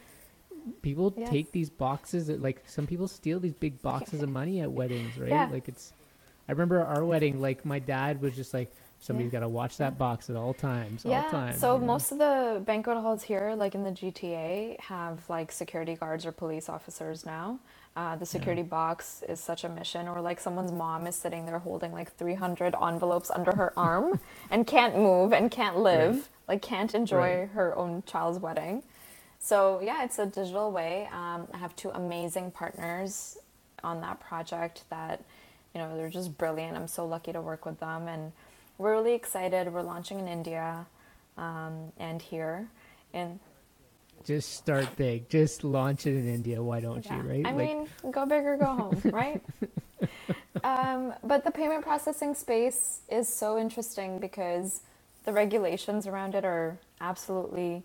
people take these boxes that, like, some people steal these big boxes of money at weddings, right? Yeah. Like, it's, I remember our wedding, like, my dad was just like, somebody's got to watch that box at all times. Yeah. All time, so most of the banquet halls here, like in the GTA, have like security guards or police officers now. The security box is such a mission, or like someone's mom is sitting there holding like 300 envelopes under her arm and can't move and can't live, like can't enjoy her own child's wedding. So yeah, it's a digital way. I have two amazing partners on that project that, you know, they're just brilliant. I'm so lucky to work with them, and we're really excited. We're launching in India and here. Just start big. Just launch it in India. Why don't you, right? I mean, go big or go home, right? But the payment processing space is so interesting because the regulations around it are absolutely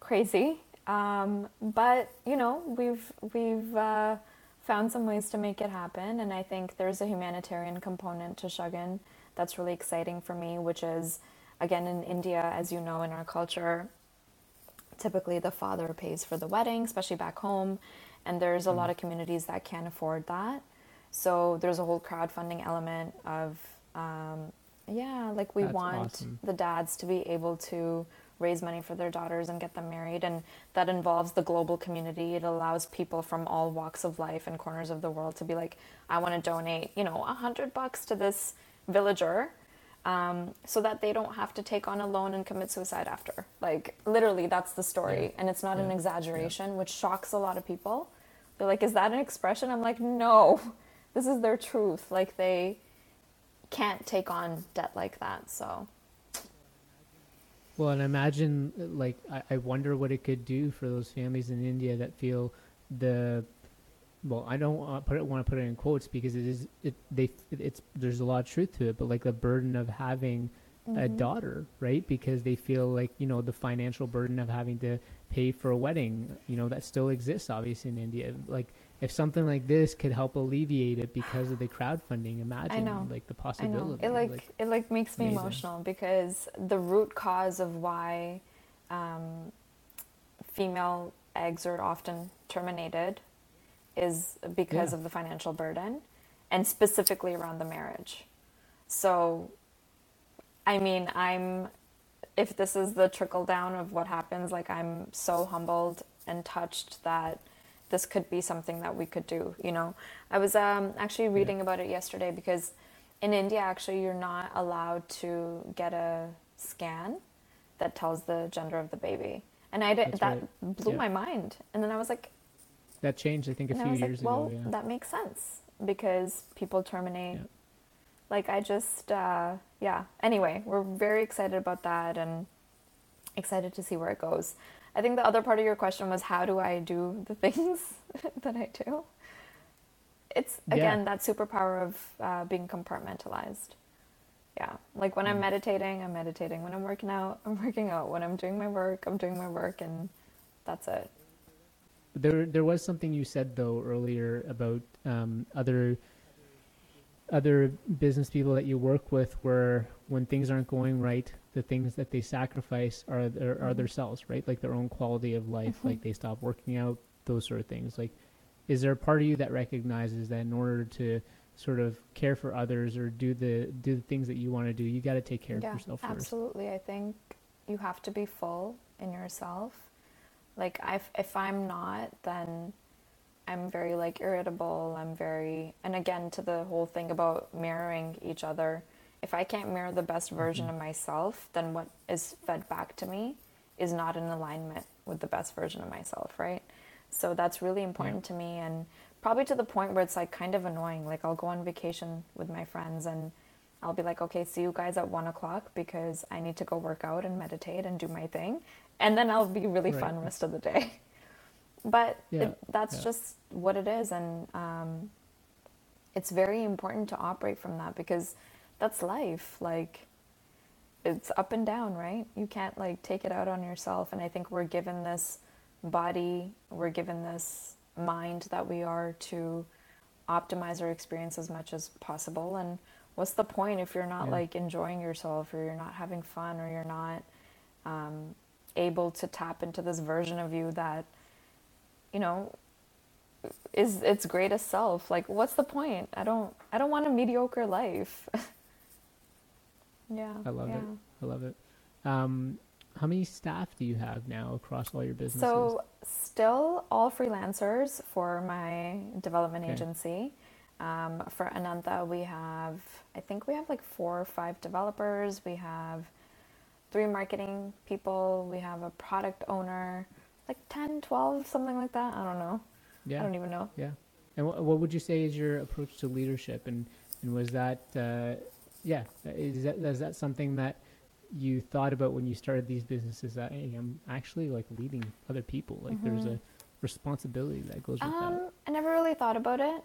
crazy. But, you know, we've found some ways to make it happen. And I think there's a humanitarian component to Shagun that's really exciting for me, which is, again, in India, as you know, in our culture, typically the father pays for the wedding, especially back home. And there's a lot of communities that can't afford that. So there's a whole crowdfunding element of, like we want the dads to be able to raise money for their daughters and get them married. And that involves the global community. It allows people from all walks of life and corners of the world to be like, I want to donate, you know, $100 to this villager, so that they don't have to take on a loan and commit suicide after. Like, literally, that's the story. And it's not an exaggeration, which shocks a lot of people. They're like, is that an expression? I'm like, no, this is their truth. Like, they can't take on debt like that. So, well, and imagine, like, I wonder what it could do for those families in India that feel the, well, I don't want to put it in quotes, because there's a lot of truth to it, but like the burden of having a daughter, right? Because they feel like, you know, the financial burden of having to pay for a wedding, you know, that still exists obviously in India. Like, if something like this could help alleviate it because of the crowdfunding, imagine like the possibility. It makes me emotional, because the root cause of why female eggs are often terminated is because of the financial burden, and specifically around the marriage. So, I mean, if this is the trickle down of what happens, like, I'm so humbled and touched that this could be something that we could do, you know. I was actually reading about it yesterday, because in India, actually, you're not allowed to get a scan that tells the gender of the baby. And that blew my mind. And then I was like, that changed, I think, a few years ago. Well, that makes sense, because people terminate. Yeah. Like, I just, Anyway, we're very excited about that and excited to see where it goes. I think the other part of your question was, how do I do the things that I do? It's, again, that superpower of being compartmentalized. Yeah. Like, when I'm meditating, I'm meditating. When I'm working out, I'm working out. When I'm doing my work, I'm doing my work. And that's it. There was something you said though earlier about other other business people that you work with where when things aren't going right, the things that they sacrifice are themselves, right? Like their own quality of life, mm-hmm. like they stop working out, those sort of things. Like, is there a part of you that recognizes that in order to sort of care for others or do the things that you want to do, you got to take care of yourself first? Absolutely. I think you have to be full in yourself. Like if I'm not, then I'm very like irritable. And again, to the whole thing about mirroring each other, if I can't mirror the best version mm-hmm. of myself, then what is fed back to me is not in alignment with the best version of myself, right? So that's really important to me, and probably to the point where it's like kind of annoying. Like I'll go on vacation with my friends and I'll be like, okay, see you guys at 1:00 because I need to go work out and meditate and do my thing. And then I'll be really fun rest of the day. But that's just what it is. And it's very important to operate from that because that's life. Like it's up and down, right? You can't like take it out on yourself. And I think we're given this body, we're given this mind that we are to optimize our experience as much as possible. And what's the point if you're not like enjoying yourself, or you're not having fun, or you're not able to tap into this version of you that, you know, is its greatest self? Like, what's the point? I don't want a mediocre life. I love it. I love it. How many staff do you have now across all your businesses? So still all freelancers for my development agency. For Ananta, I think we have like 4 or 5 developers. We have 3 marketing people. We have a product owner, like 10, 12, something like that. I don't know. Yeah. I don't even know. Yeah. And what would you say is your approach to leadership? And was that, is that something that you thought about when you started these businesses, that, hey, I'm actually like leading other people? Like mm-hmm. there's a responsibility that goes with that. I never really thought about it.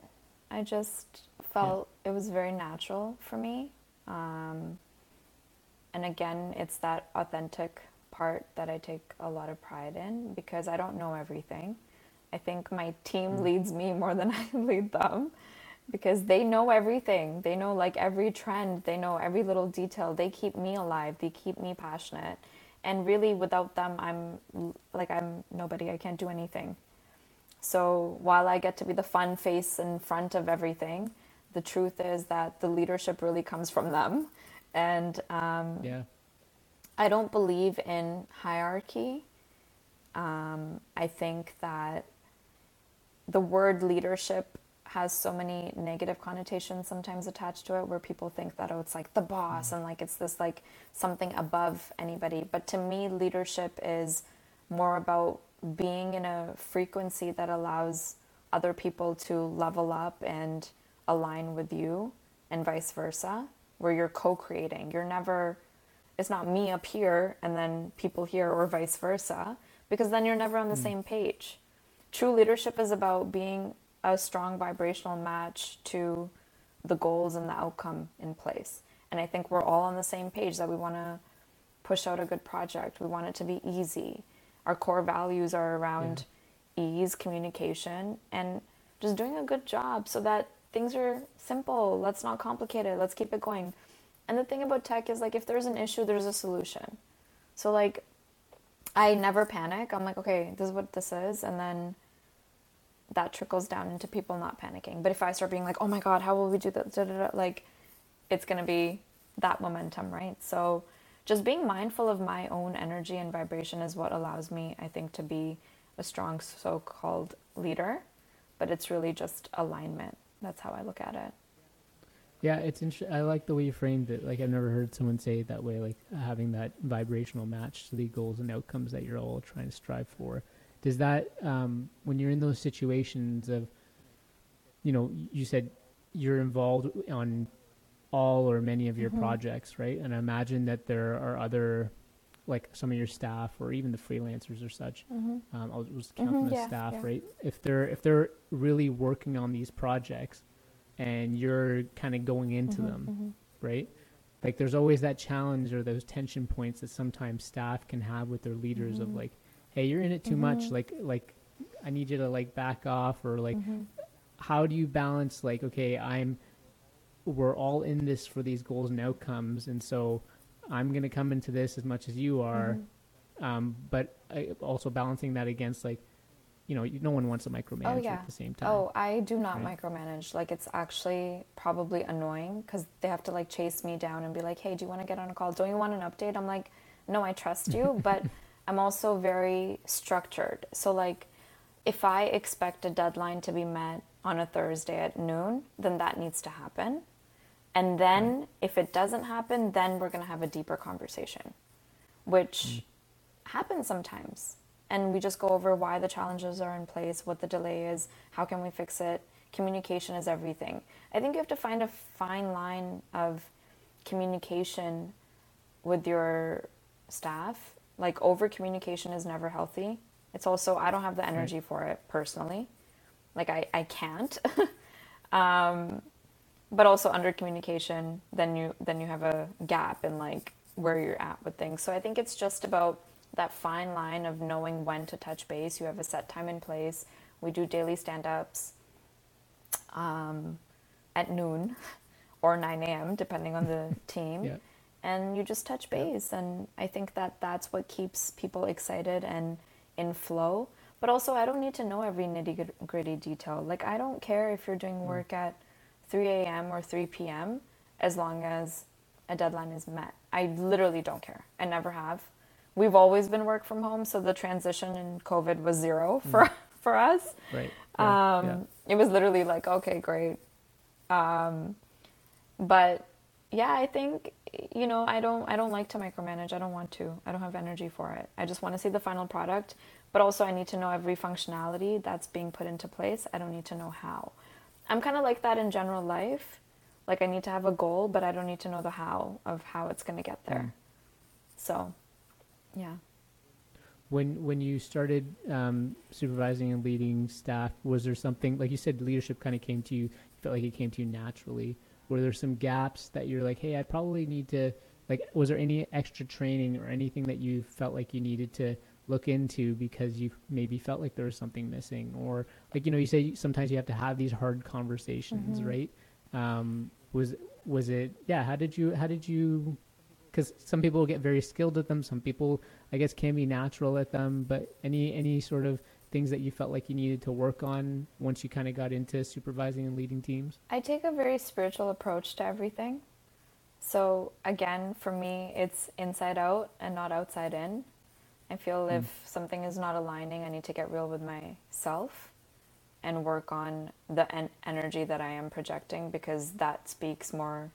I just felt it was very natural for me. And again, it's that authentic part that I take a lot of pride in because I don't know everything. I think my team leads me more than I lead them because they know everything. They know like every trend. They know every little detail. They keep me alive. They keep me passionate. And really without them, I'm nobody. I can't do anything. So while I get to be the fun face in front of everything, the truth is that the leadership really comes from them. And I don't believe in hierarchy. I think that the word leadership has so many negative connotations sometimes attached to it, where people think that, oh, it's like the boss and like it's this like something above anybody. But to me, leadership is more about being in a frequency that allows other people to level up and align with you, and vice versa, where you're co-creating. It's not me up here and then people here, or vice versa, because then you're never on the same page. True leadership is about being a strong vibrational match to the goals and the outcome in place. And I think we're all on the same page that we want to push out a good project. We want it to be easy. Our core values are around ease, communication, and just doing a good job so that things are simple. Let's not complicate it. Let's keep it going. And the thing about tech is, like, if there's an issue, there's a solution. So, like, I never panic. I'm like, okay, this is what this is. And then that trickles down into people not panicking. But if I start being like, oh, my God, how will we do that? Da, da, da, like, it's going to be that momentum, right? So just being mindful of my own energy and vibration is what allows me, I think, to be a strong so-called leader. But it's really just alignment. That's how I look at it. Yeah, it's interesting. I like the way you framed it. Like, I've never heard someone say it that way, like having that vibrational match to the goals and outcomes that you're all trying to strive for. Does that, when you're in those situations of, you know, you said you're involved on all or many of your mm-hmm. projects, right? And I imagine that there are other, like some of your staff or even the freelancers or such, mm-hmm. I'll just count mm-hmm, them as staff, right? If they're really working on these projects and you're kind of going into mm-hmm, them, mm-hmm. right? Like there's always that challenge or those tension points that sometimes staff can have with their leaders mm-hmm. of like, hey, you're in it too mm-hmm. much. Like I need you to like back off, or like, mm-hmm. how do you balance like, okay, I'm we're all in this for these goals and outcomes. And so I'm going to come into this as much as you are. Mm-hmm. But also balancing that against, like, you know, no one wants to micromanage at the same time. Oh, I do not micromanage. Like, it's actually probably annoying because they have to, like, chase me down and be like, hey, do you want to get on a call? Don't you want an update? I'm like, no, I trust you. But I'm also very structured. So, like, if I expect a deadline to be met on a Thursday at noon, then that needs to happen. And then if it doesn't happen, then we're going to have a deeper conversation, which happens sometimes. And we just go over why the challenges are in place, what the delay is, how can we fix it? Communication is everything. I think you have to find a fine line of communication with your staff. Like, over-communication is never healthy. It's also, I don't have the energy for it personally. Like, I can't. But also under-communication, then you have a gap in, like, where you're at with things. So I think it's just about that fine line of knowing when to touch base. You have a set time in place. We do daily stand-ups at noon or 9 a.m., depending on the team. Yeah. And you just touch base. Yeah. And I think that that's what keeps people excited and in flow. But also, I don't need to know every nitty-gritty detail. Like, I don't care if you're doing work at 3 a.m. or 3 p.m. as long as a deadline is met. I literally don't care. I never have. We've always been work from home, so the transition in COVID was zero for us. Right. Yeah. It was literally like, okay, great. But yeah, I think, you know, I don't like to micromanage. I don't want to. I don't have energy for it. I just want to see the final product, but also I need to know every functionality that's being put into place. I don't need to know how. I'm kind of like that in general life. Like, I need to have a goal, but I don't need to know the how of how it's going to get there. So yeah. When you started supervising and leading staff, was there something, like you said, leadership kind of came to you, you felt like it came to you naturally. Were there some gaps that you're like, hey, I probably need to, like, was there any extra training or anything that you felt like you needed to look into because you maybe felt like there was something missing? Or, like, you know, you say sometimes you have to have these hard conversations, right? How did you because some people get very skilled at them. Some people, I guess, can be natural at them. But any sort of things that you felt like you needed to work on once you kind of got into supervising and leading teams? I take a very spiritual approach to everything. So again, for me, it's inside out and not outside in. I feel if something is not aligning, I need to get real with myself and work on the energy that I am projecting, because that speaks more...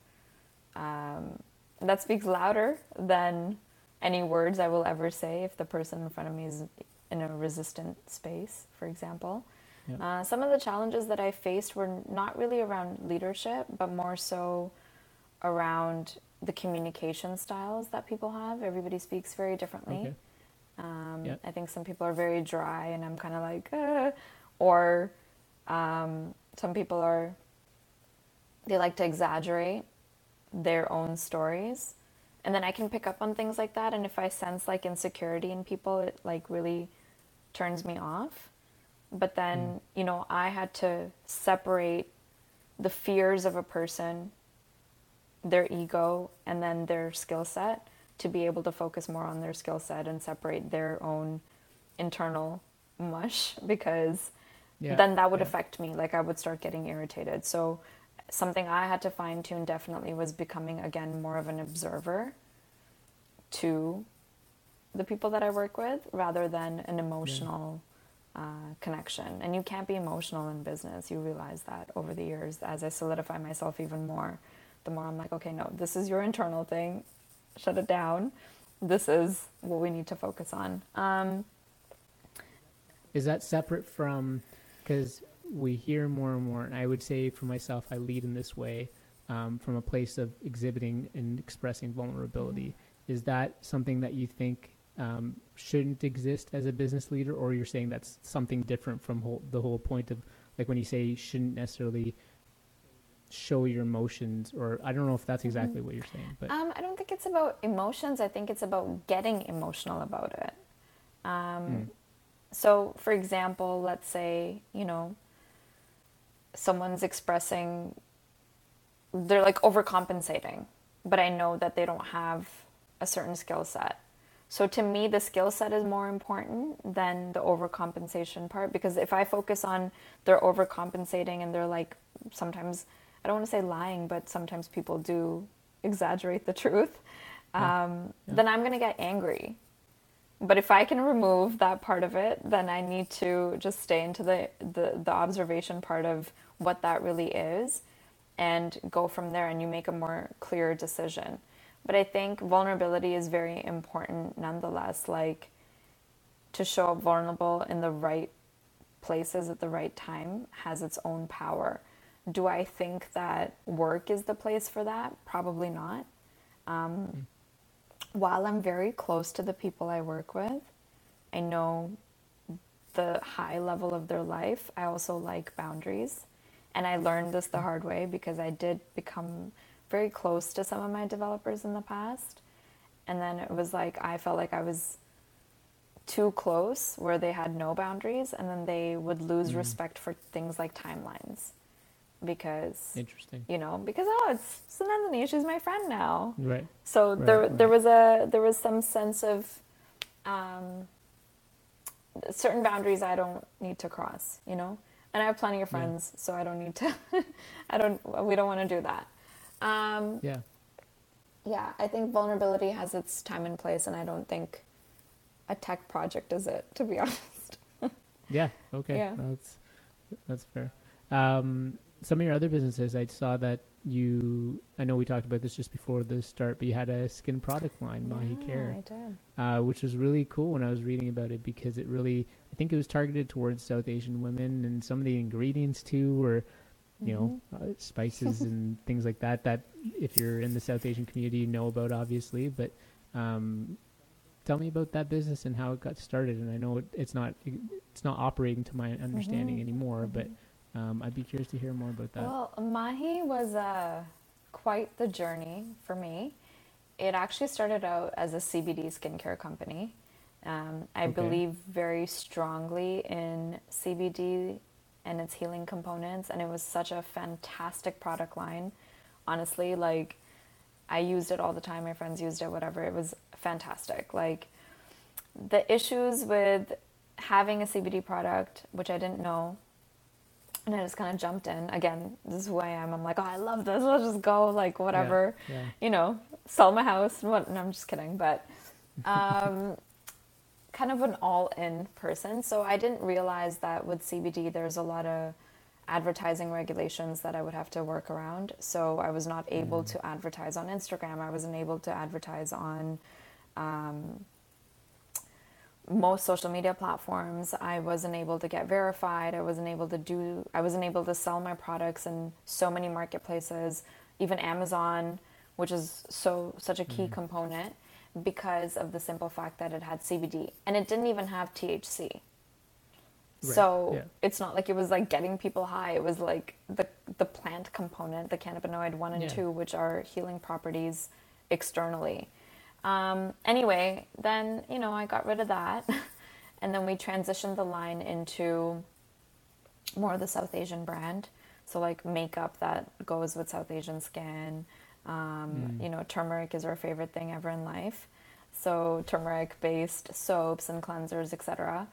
that speaks louder than any words I will ever say if the person in front of me is in a resistant space, for example. Yeah. Some of the challenges that I faced were not really around leadership, but more so around the communication styles that people have. Everybody speaks very differently. Okay. I think some people are very dry and I'm kind of like, or some people are, they like to exaggerate their own stories. And then I can pick up on things like that, and if I sense like insecurity in people, it like really turns me off. But then you know, I had to separate the fears of a person, their ego, and then their skill set, to be able to focus more on their skill set and separate their own internal mush, because then that would affect me. Like, I would start getting irritated. So something I had to fine-tune definitely was becoming, again, more of an observer to the people that I work with rather than an emotional connection. And you can't be emotional in business. You realize that over the years, as I solidify myself even more, the more I'm like, okay, no, this is your internal thing. Shut it down. This is what we need to focus on. Is that separate from... 'cause we hear more and more, and I would say for myself, I lead in this way from a place of exhibiting and expressing vulnerability. Is that something that you think shouldn't exist as a business leader, or you're saying that's something different from the whole point of, like, when you say you shouldn't necessarily show your emotions? Or I don't know if that's exactly what you're saying, but I don't think it's about emotions. I think it's about getting emotional about it. So for example, let's say, you know, someone's expressing they're like overcompensating, but I know that they don't have a certain skill set. So to me, the skill set is more important than the overcompensation part, because if I focus on they're overcompensating and they're like, sometimes, I don't want to say lying, but sometimes people do exaggerate the truth, then I'm going to get angry. But if I can remove that part of it, then I need to just stay into the observation part of what that really is and go from there, and you make a more clear decision. But I think vulnerability is very important nonetheless, like to show up vulnerable in the right places at the right time has its own power. Do I think that work is the place for that? Probably not. While I'm very close to the people I work with, I know the high level of their life. I also like boundaries. And I learned this the hard way because I did become very close to some of my developers in the past. And then it was like, I felt like I was too close where they had no boundaries. And then they would lose respect for things like timelines. Because, because, it's Sunandini, she's my friend now. Right. So there was some sense of certain boundaries I don't need to cross, and I have plenty of friends, so I don't need to, we don't want to do that. I think vulnerability has its time and place, and I don't think a tech project is it, to be honest. That's fair. Some of your other businesses, I saw that I know we talked about this just before the start, but you had a skin product line, Mahi Care, which was really cool when I was reading about it, because it really, I think it was targeted towards South Asian women, and some of the ingredients too were, spices and things like that if you're in the South Asian community, you know about obviously, but tell me about that business and how it got started. And I know it's not operating to my understanding anymore, but I'd be curious to hear more about that. Well, Mahi was quite the journey for me. It actually started out as a CBD skincare company. I believe very strongly in CBD and its healing components, and it was such a fantastic product line. Honestly, like, I used it all the time. My friends used it, whatever. It was fantastic. Like, the issues with having a CBD product, which I didn't know, and I just kind of jumped in. Again, this is who I am. I'm like, oh, I love this. I'll just go, like, whatever, sell my house. No, I'm just kidding. But kind of an all-in person. So I didn't realize that with CBD, there's a lot of advertising regulations that I would have to work around. So I was not able to advertise on Instagram. I wasn't able to advertise on most social media platforms. I wasn't able to get verified. I wasn't able to sell my products in so many marketplaces, even Amazon, which is such a key component, because of the simple fact that it had CBD and it didn't even have THC. Right. So it's not like it was like getting people high. It was like the plant component, the cannabinoid 1 and 2, which are healing properties externally. Anyway, then, I got rid of that, and then we transitioned the line into more of the South Asian brand. So like makeup that goes with South Asian skin, turmeric is our favorite thing ever in life. So turmeric based soaps and cleansers, etc.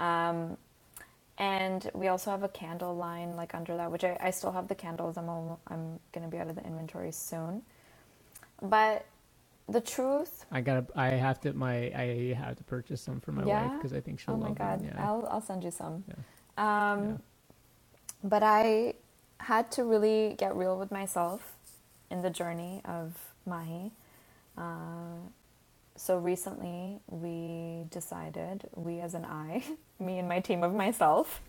And we also have a candle line like under that, which I still have the candles. I'm going to be out of the inventory soon, but the truth. I have to purchase some for my wife because I think she'll love them. Oh my God, yeah. I'll send you some. Yeah. But I had to really get real with myself in the journey of Mahi. So recently we decided, me and my team of myself,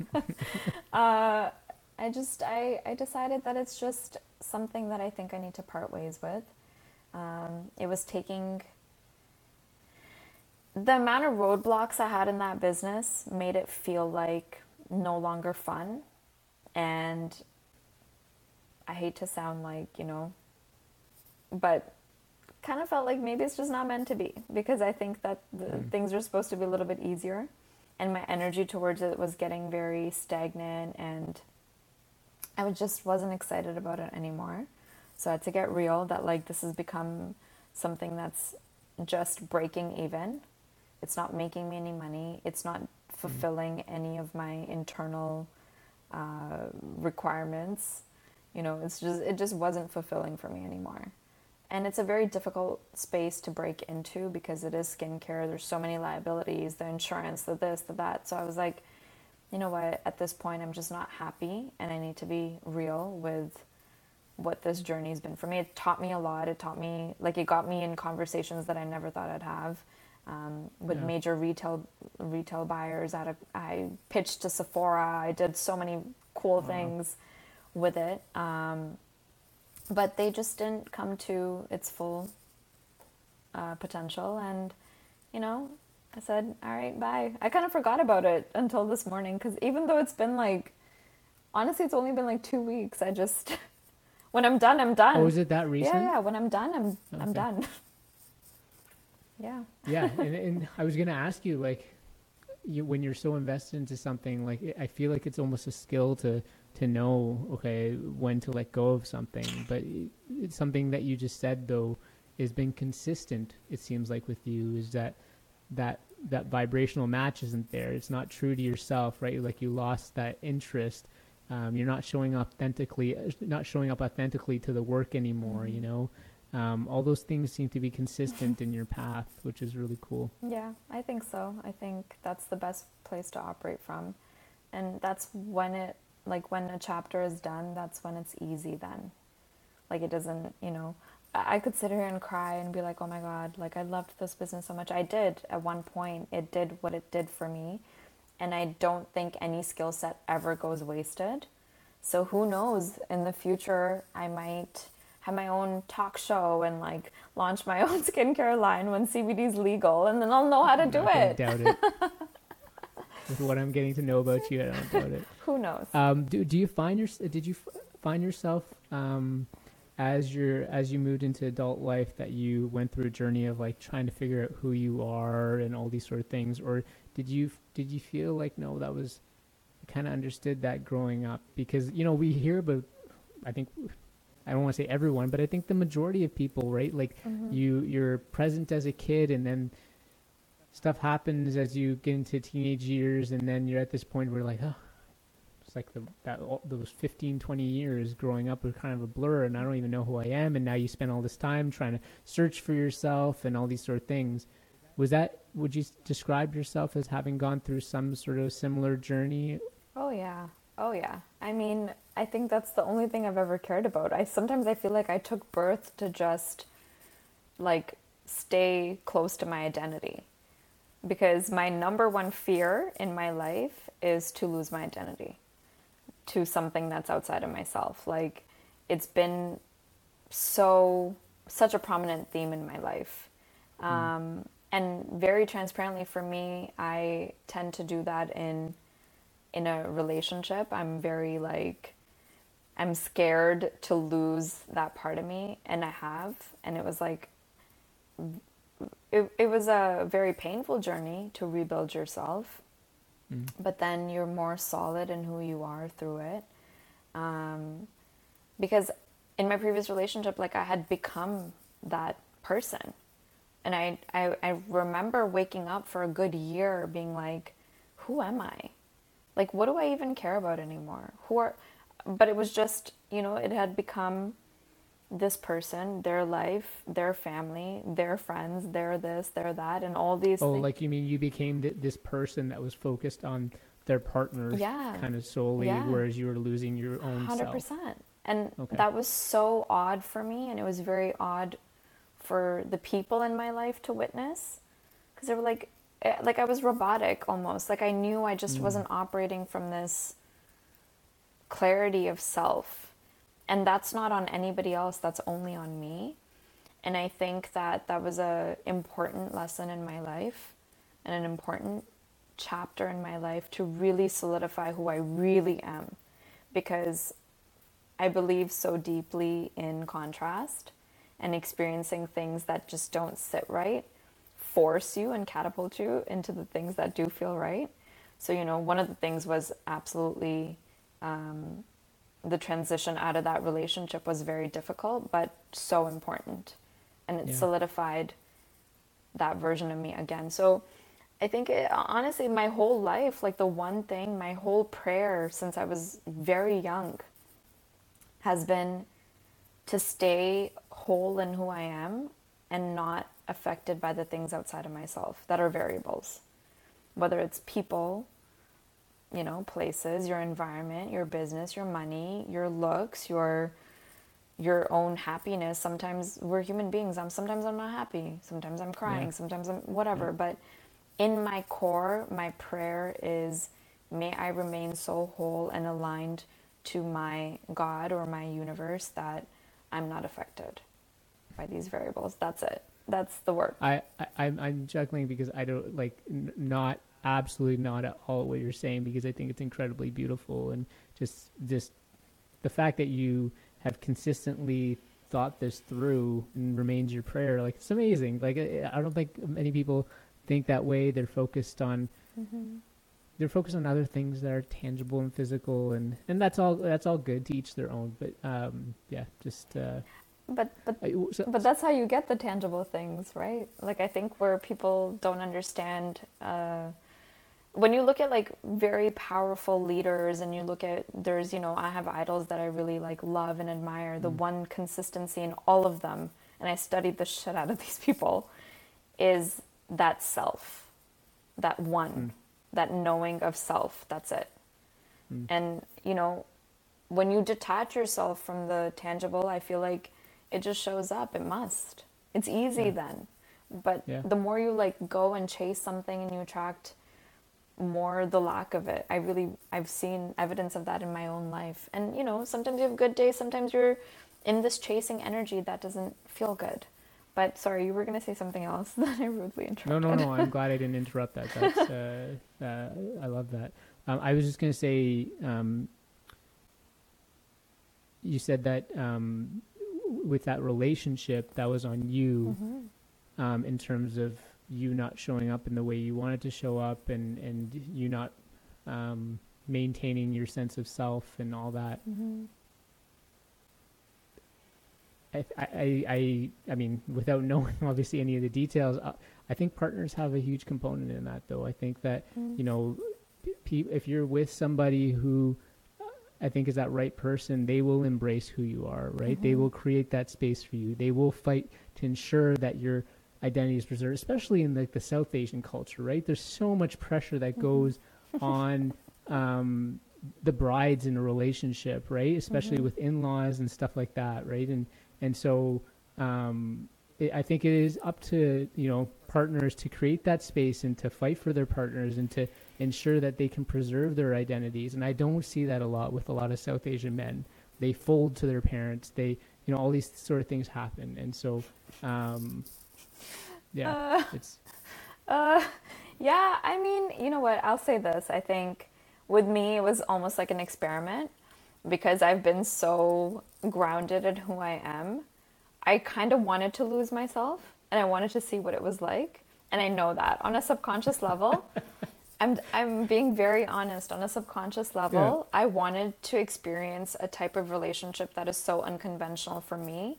I decided that it's just something that I think I need to part ways with. It was taking the amount of roadblocks I had in that business made it feel like no longer fun. And I hate to sound like, but kind of felt like maybe it's just not meant to be, because I think that things are supposed to be a little bit easier, and my energy towards it was getting very stagnant, and I just wasn't excited about it anymore. So I had to get real that like this has become something that's just breaking even. It's not making me any money. It's not fulfilling any of my internal requirements. You know, it just wasn't fulfilling for me anymore. And it's a very difficult space to break into because it is skincare. There's so many liabilities, the insurance, the this, the that. So I was like, you know what, at this point, I'm just not happy and I need to be real with what this journey has been for me. It taught me a lot. It taught me, like it got me in conversations that I never thought I'd have with major retail buyers. I pitched to Sephora. I did so many cool things with it. But they just didn't come to its full potential. And, you know, I said, all right, bye. I kind of forgot about it until this morning because even though it's been like, honestly, it's only been like 2 weeks. I just, when I'm done, I'm done. Oh, is it that recent? Yeah, when I'm done, I'm done. Yeah. Yeah. And I was going to ask you, like, when you're so invested into something, like, I feel like it's almost a skill to know, okay, when to let go of something. But it's something that you just said, though, has been consistent, it seems like, with you, is that vibrational match isn't there. It's not true to yourself, right? Like, you lost that interest. You're not showing up authentically to the work anymore, you know? All those things seem to be consistent in your path, which is really cool. Yeah, I think so. I think that's the best place to operate from. And that's when it, like when a chapter is done, that's when it's easy then. Like it doesn't, you know, I could sit here and cry and be like, oh my God, like I loved this business so much. I did at one point. It did what it did for me. And I don't think any skill set ever goes wasted. So who knows, in the future, I might have my own talk show and like launch my own skincare line when CBD is legal, and then I'll know how to do it. I doubt it. With what I'm getting to know about you, I don't doubt it. Who knows? Did you find yourself as you moved into adult life that you went through a journey of like trying to figure out who you are and all these sort of things, or did you feel like no, that was kind of understood that growing up? Because you know we hear, but I think I don't want to say everyone, but I think the majority of people, right? Like you're present as a kid, and then stuff happens as you get into teenage years, and then you're at this point where like, oh, it's like those 15, 20 years growing up are kind of a blur, and I don't even know who I am. And now you spend all this time trying to search for yourself and all these sort of things. Would you describe yourself as having gone through some sort of similar journey? Oh yeah. I mean, I think that's the only thing I've ever cared about. Sometimes I feel like I took birth to just like stay close to my identity, because my number one fear in my life is to lose my identity to something that's outside of myself. Like it's been such a prominent theme in my life. And very transparently for me, I tend to do that in a relationship. I'm very like, I'm scared to lose that part of me. And I have, and it was like, it was a very painful journey to rebuild yourself, but then you're more solid in who you are through it. Because in my previous relationship, like I had become that person. And I remember waking up for a good year being like, who am I? Like, what do I even care about anymore? But it was just, you know, it had become this person, their life, their family, their friends, their this, their that, and all these things. Oh, like you mean you became this person that was focused on their partner kind of solely, whereas you were losing your own 100%. Self. 100%. And that was so odd for me, and it was very odd for the people in my life to witness, because they were like I was robotic almost. Like I knew I just wasn't operating from this clarity of self, and that's not on anybody else. That's only on me. And I think that was a important lesson in my life and an important chapter in my life to really solidify who I really am, because I believe so deeply in contrast, and experiencing things that just don't sit right force you and catapult you into the things that do feel right. So, you know, one of the things was absolutely the transition out of that relationship was very difficult, but so important. And it solidified that version of me again. So I think it, honestly, my whole life, like the one thing, my whole prayer since I was very young has been to stay whole in who I am and not affected by the things outside of myself that are variables, whether it's people, you know, places, your environment, your business, your money, your looks, your own happiness. Sometimes we're human beings. Sometimes I'm not happy. Sometimes I'm crying. Sometimes I'm whatever. But in my core, my prayer is, may I remain so whole and aligned to my God or my universe that I'm not affected by these variables. That's it. That's the work. I'm chuckling because I don't like not absolutely not at all what you're saying, because I think it's incredibly beautiful, and just the fact that you have consistently thought this through and remains your prayer, like it's amazing. Like I don't think many people think that way. They're focused on other things that are tangible and physical, and that's all good, to each their own. But But that's how you get the tangible things, right? Like I think where people don't understand, when you look at like very powerful leaders, and you look at, there's, you know, I have idols that I really like, love and admire. The one consistency in all of them, and I studied the shit out of these people, is that self, that one, that knowing of self. That's it. And you know, when you detach yourself from the tangible, I feel like it just shows up. It must. It's easy then. But the more you like go and chase something, and you attract more the lack of it. I've seen evidence of that in my own life. And you know, sometimes you have good days, sometimes you're in this chasing energy that doesn't feel good. But sorry, you were going to say something else that I rudely interrupted. No. I'm glad I didn't interrupt that. That's, I love that. I was just going to say, you said that, with that relationship that was on you, in terms of you not showing up in the way you wanted to show up, and you not maintaining your sense of self and all that. I mean, without knowing obviously any of the details, I think partners have a huge component in that, though. I think that, you know, if you're with somebody who I think is that right person, they will embrace who you are, right? They will create that space for you. They will fight to ensure that your identity is preserved, especially in like the South Asian culture, right? There's so much pressure that goes on the brides in a relationship, right? Especially with in-laws and stuff like that, right? And so I think it is up to, you know, partners to create that space and to fight for their partners and to ensure that they can preserve their identities. And I don't see that a lot with a lot of South Asian men. They fold to their parents. They, you know, all these sort of things happen. And so, I mean, you know what? I'll say this. I think with me, it was almost like an experiment, because I've been so grounded in who I am. I kind of wanted to lose myself, and I wanted to see what it was like. And I know that on a subconscious level, I'm being very honest. On a subconscious level, I wanted to experience a type of relationship that is so unconventional for me,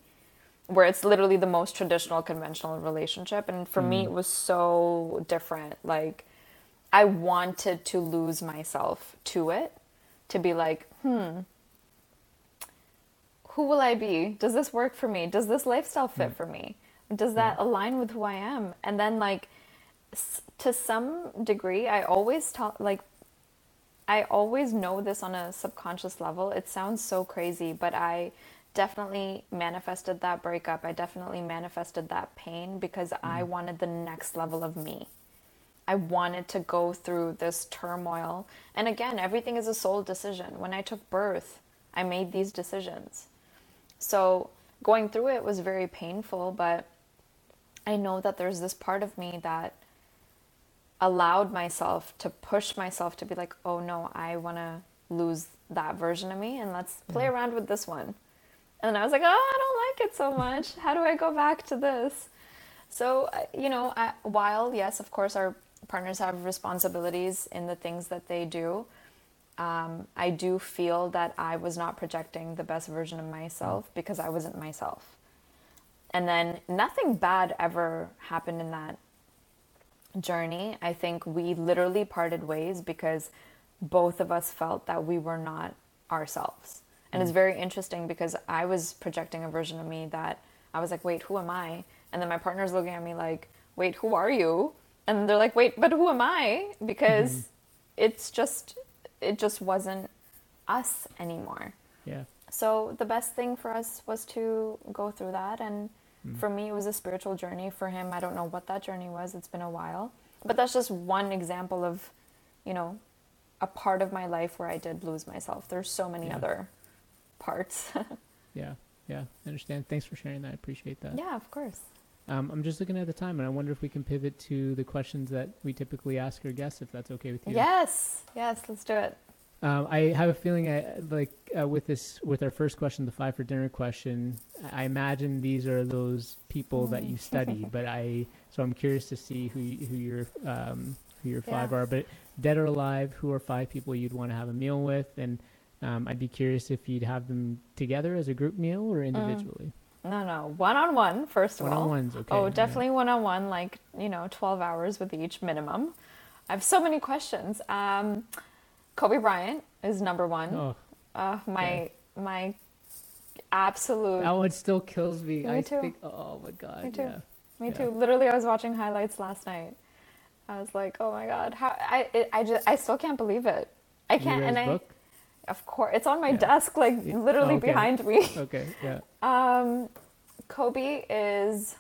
where it's literally the most traditional conventional relationship. And for me, it was so different. Like I wanted to lose myself to it, to be like, who will I be? Does this work for me? Does this lifestyle fit for me? Does that align with who I am? And then like, to some degree, I always talk, like, I always know this on a subconscious level. It sounds so crazy, but I definitely manifested that breakup. I definitely manifested that pain because I wanted the next level of me. I wanted to go through this turmoil. And again, everything is a soul decision. When I took birth, I made these decisions. So going through it was very painful, but I know that there's this part of me that allowed myself to push myself to be like, oh no, I want to lose that version of me, and let's play around with this one. And I was like, oh, I don't like it so much. How do I go back to this? So, you know, while, yes, of course, our partners have responsibilities in the things that they do, I do feel that I was not projecting the best version of myself because I wasn't myself. And then nothing bad ever happened in that journey. I think we literally parted ways because both of us felt that we were not ourselves. And it's very interesting because I was projecting a version of me that I was like, wait, who am I? And then my partner's looking at me like, wait, who are you? And they're like, wait, but who am I? Because it's just... it just wasn't us anymore. Yeah. So the best thing for us was to go through that. And for me, it was a spiritual journey. For him, I don't know what that journey was. It's been a while. But that's just one example of, you know, a part of my life where I did lose myself. There's so many other parts. Yeah. I understand. Thanks for sharing that. I appreciate that. Yeah, of course. I'm just looking at the time, and I wonder if we can pivot to the questions that we typically ask our guests, if that's okay with you. Yes, let's do it. I have a feeling with our first question, the 5 for dinner question, I imagine these are those people that you study, but so I'm curious to see who your 5 are, but dead or alive, who are 5 people you'd want to have a meal with? And I'd be curious if you'd have them together as a group meal or individually. No. One-on-one, first of all. One-on-one's okay. Oh, definitely one-on-one, 12 hours with each minimum. I have so many questions. Kobe Bryant is number 1. Oh. My absolute... That one still kills me. Me too. Think, oh, my God. Me too. Yeah. Me too. Literally, I was watching highlights last night. I was like, oh, my God. I still can't believe it. I can't. You read his book? Of course, it's on my desk, literally behind me. Okay, yeah. Kobe is,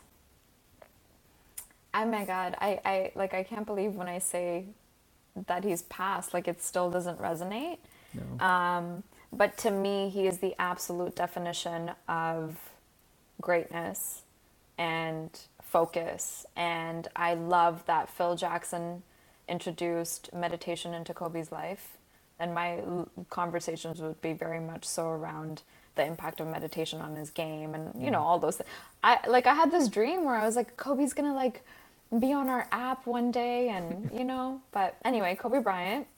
oh my God, I can't believe when I say that he's passed, it still doesn't resonate. No. But to me, he is the absolute definition of greatness and focus. And I love that Phil Jackson introduced meditation into Kobe's life. And my conversations would be very much so around the impact of meditation on his game and, all those things. I had this dream where I was like, Kobe's going to, be on our app one day and, But anyway, Kobe Bryant,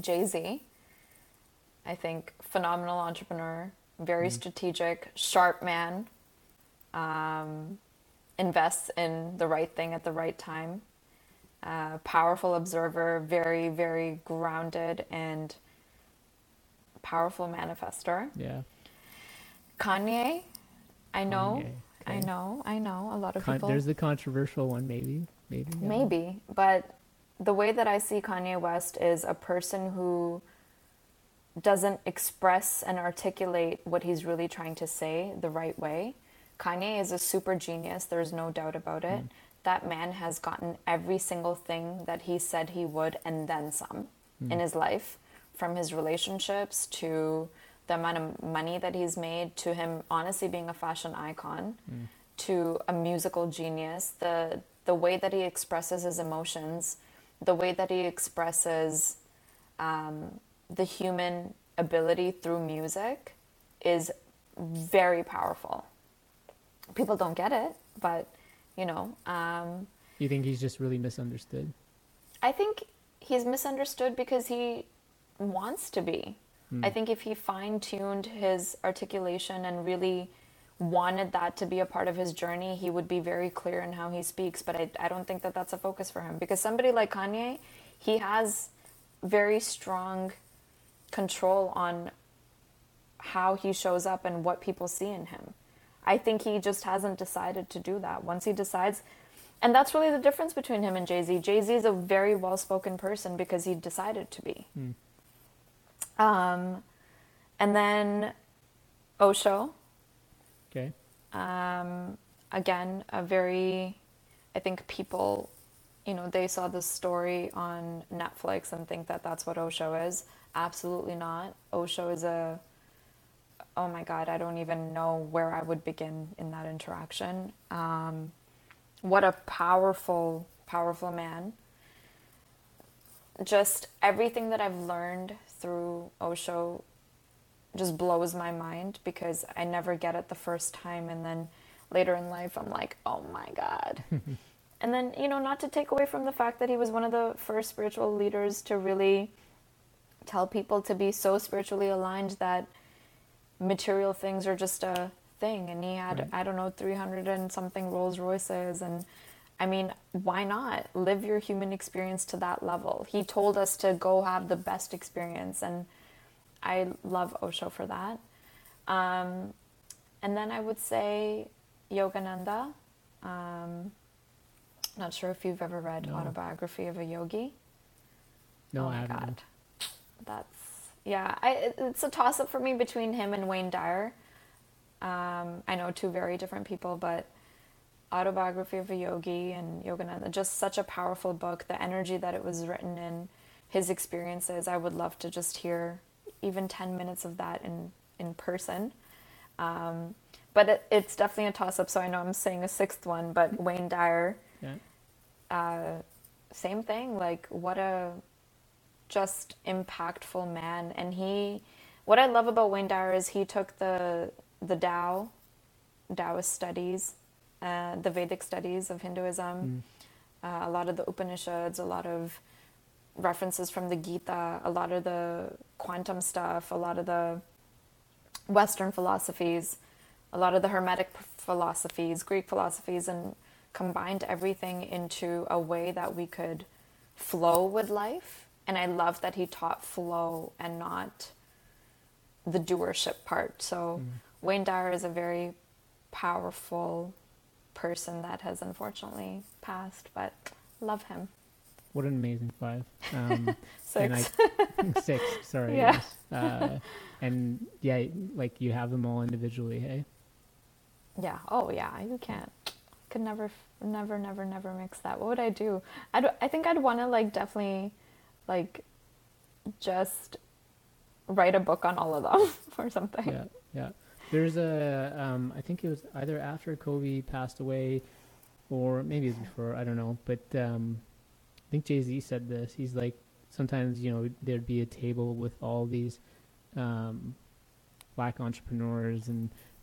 Jay-Z, I think, phenomenal entrepreneur, very strategic, sharp man, invests in the right thing at the right time. Powerful observer, very, very grounded and powerful manifester. Yeah. Kanye, I know. A lot of people. There's the controversial one, maybe. Yeah. Maybe, but the way that I see Kanye West is a person who doesn't express and articulate what he's really trying to say the right way. Kanye is a super genius. There's no doubt about it. That man has gotten every single thing that he said he would and then some in his life, from his relationships to the amount of money that he's made, to him honestly being a fashion icon, to a musical genius, the way that he expresses his emotions, the way that he expresses the human ability through music is very powerful. People don't get it, but... you think he's just really misunderstood? I think he's misunderstood because he wants to be. I think if he fine-tuned his articulation and really wanted that to be a part of his journey, he would be very clear in how he speaks. But I don't think that that's a focus for him, because somebody like Kanye, he has very strong control on how he shows up and what people see in him. I think he just hasn't decided to do that. Once he decides, and that's really the difference between him and Jay-Z. Jay-Z is a very well-spoken person because he decided to be. And then Osho. Okay. Again, I think people, they saw this story on Netflix and think that that's what Osho is. Absolutely not. Osho is oh my God, I don't even know where I would begin in that interaction. What a powerful, powerful man. Just everything that I've learned through Osho just blows my mind, because I never get it the first time. And then later in life, I'm like, oh my God. And then, not to take away from the fact that he was one of the first spiritual leaders to really tell people to be so spiritually aligned that material things are just a thing. And he had, I don't know, 300 and something Rolls Royces. And I mean, why not live your human experience to that level? He told us to go have the best experience. And I love Osho for that. And then I would say Yogananda. Not sure if you've ever read Autobiography of a Yogi. No, I haven't. God. It's a toss-up for me between him and Wayne Dyer. I know two very different people, but Autobiography of a Yogi and Yogananda, just such a powerful book. The energy that it was written in, his experiences, I would love to just hear even 10 minutes of that in person. But it's definitely a toss-up, so I know I'm saying a sixth one, but Wayne Dyer, same thing. Like, what a just impactful man. And he, what I love about Wayne Dyer is he took the Taoist studies, the Vedic studies of Hinduism, a lot of the Upanishads, a lot of references from the Gita, a lot of the quantum stuff, a lot of the Western philosophies, a lot of the Hermetic philosophies, Greek philosophies, and combined everything into a way that we could flow with life. And I love that he taught flow and not the doership part. So Wayne Dyer is a very powerful person that has unfortunately passed, but love him. What an amazing five. Six. Sorry. Yeah. Yes. And yeah, like you have them all individually, hey? Yeah. Oh yeah. You can't. Could never mix that. What would I do? I think I'd want to just write a book on all of them or something. Yeah. Yeah. There's a, I think it was either after Kobe passed away or maybe it was before, I don't know. But, I think Jay-Z said this. He's like, sometimes, there'd be a table with all these Black entrepreneurs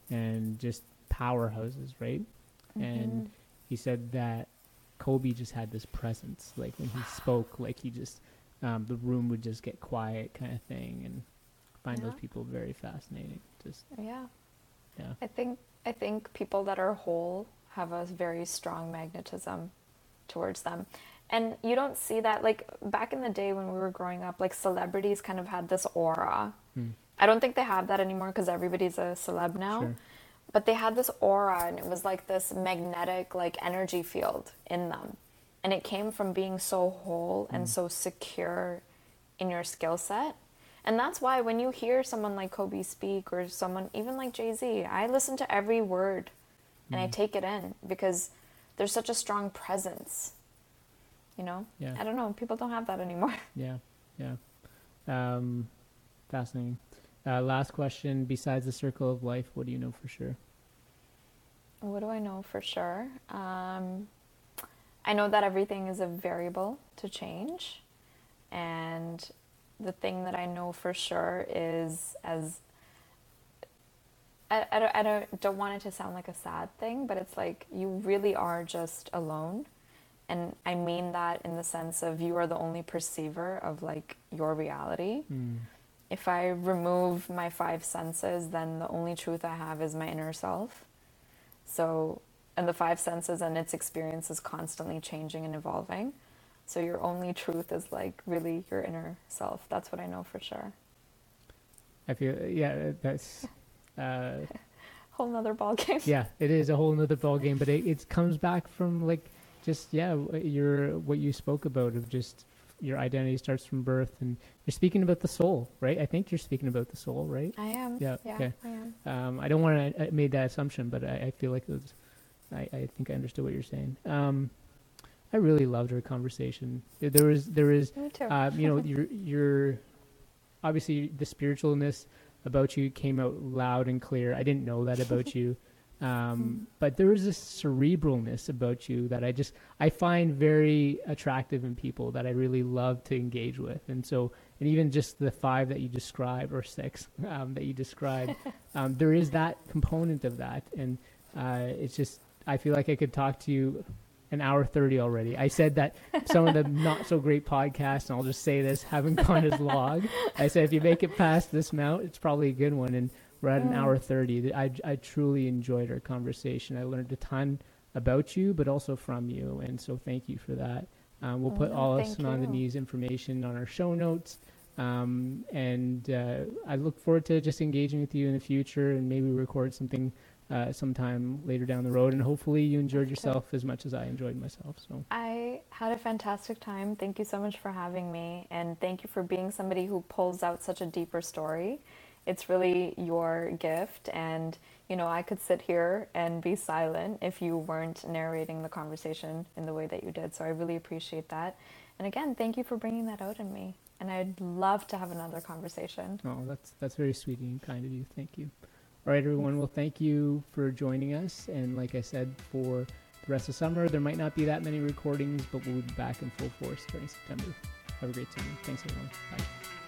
and just powerhouses, right? Mm-hmm. And he said that Kobe just had this presence. Like when he spoke, like he just, the room would just get quiet kind of thing. And find those people very fascinating. Yeah. I think people that are whole have a very strong magnetism towards them. And you don't see that, like, back in the day when we were growing up, like, celebrities kind of had this aura. I don't think they have that anymore because everybody's a celeb now. Sure. But they had this aura, and it was, like, this magnetic, like, energy field in them. And it came from being so whole and so secure in your skill set. And that's why when you hear someone like Kobe speak or someone even like Jay-Z, I listen to every word and I take it in because there's such a strong presence. I don't know. People don't have that anymore. Yeah. Fascinating. Last question. Besides the circle of life, what do you know for sure? What do I know for sure? I know that everything is a variable to change. And the thing that I know for sure is I don't want it to sound like a sad thing, but it's like you really are just alone. And I mean that in the sense of you are the only perceiver of, like, your reality. If I remove my five senses, then the only truth I have is my inner self. So, and the five senses and its experience is constantly changing and evolving. So your only truth is, like, really your inner self. That's what I know for sure. I feel, that's... whole nother ball game. Yeah, it is a whole nother ball game, but it comes back from, like... Just, what you spoke about of just your identity starts from birth, and you're speaking about the soul, right? I think you're speaking about the soul, right? I am. Yeah, okay. I am. I don't want to make that assumption, but I feel like it was, I think I understood what you're saying. I really loved our conversation. There is, me too. Your obviously the spiritualness about you came out loud and clear. I didn't know that about you. But there is this cerebralness about you that I find very attractive in people that I really love to engage with. And so, and even just the five that you describe or six, that you describe, there is that component of that. And, it's just, I feel like I could talk to you an hour 30 already. I said that some of the not so great podcasts, and I'll just say this, haven't gone as long. I said, if you make it past this mount, it's probably a good one. And we're at an hour 30. I truly enjoyed our conversation. I learned a ton about you, but also from you. And so thank you for that. We'll put all of Sunandini's information on our show notes. And I look forward to just engaging with you in the future, and maybe record something sometime later down the road, and hopefully you enjoyed yourself as much as I enjoyed myself. So I had a fantastic time. Thank you so much for having me, and thank you for being somebody who pulls out such a deeper story. It's really your gift, and you know, I could sit here and be silent if you weren't narrating the conversation in the way that you did, so I really appreciate that. And again, thank you for bringing that out in me, and I'd love to have another conversation. Oh, that's very sweet and kind of you. Thank you. All right, everyone. Well, thank you for joining us. And like I said, for the rest of summer, there might not be that many recordings, but we'll be back in full force during September. Have a great summer. Thanks, everyone. Bye.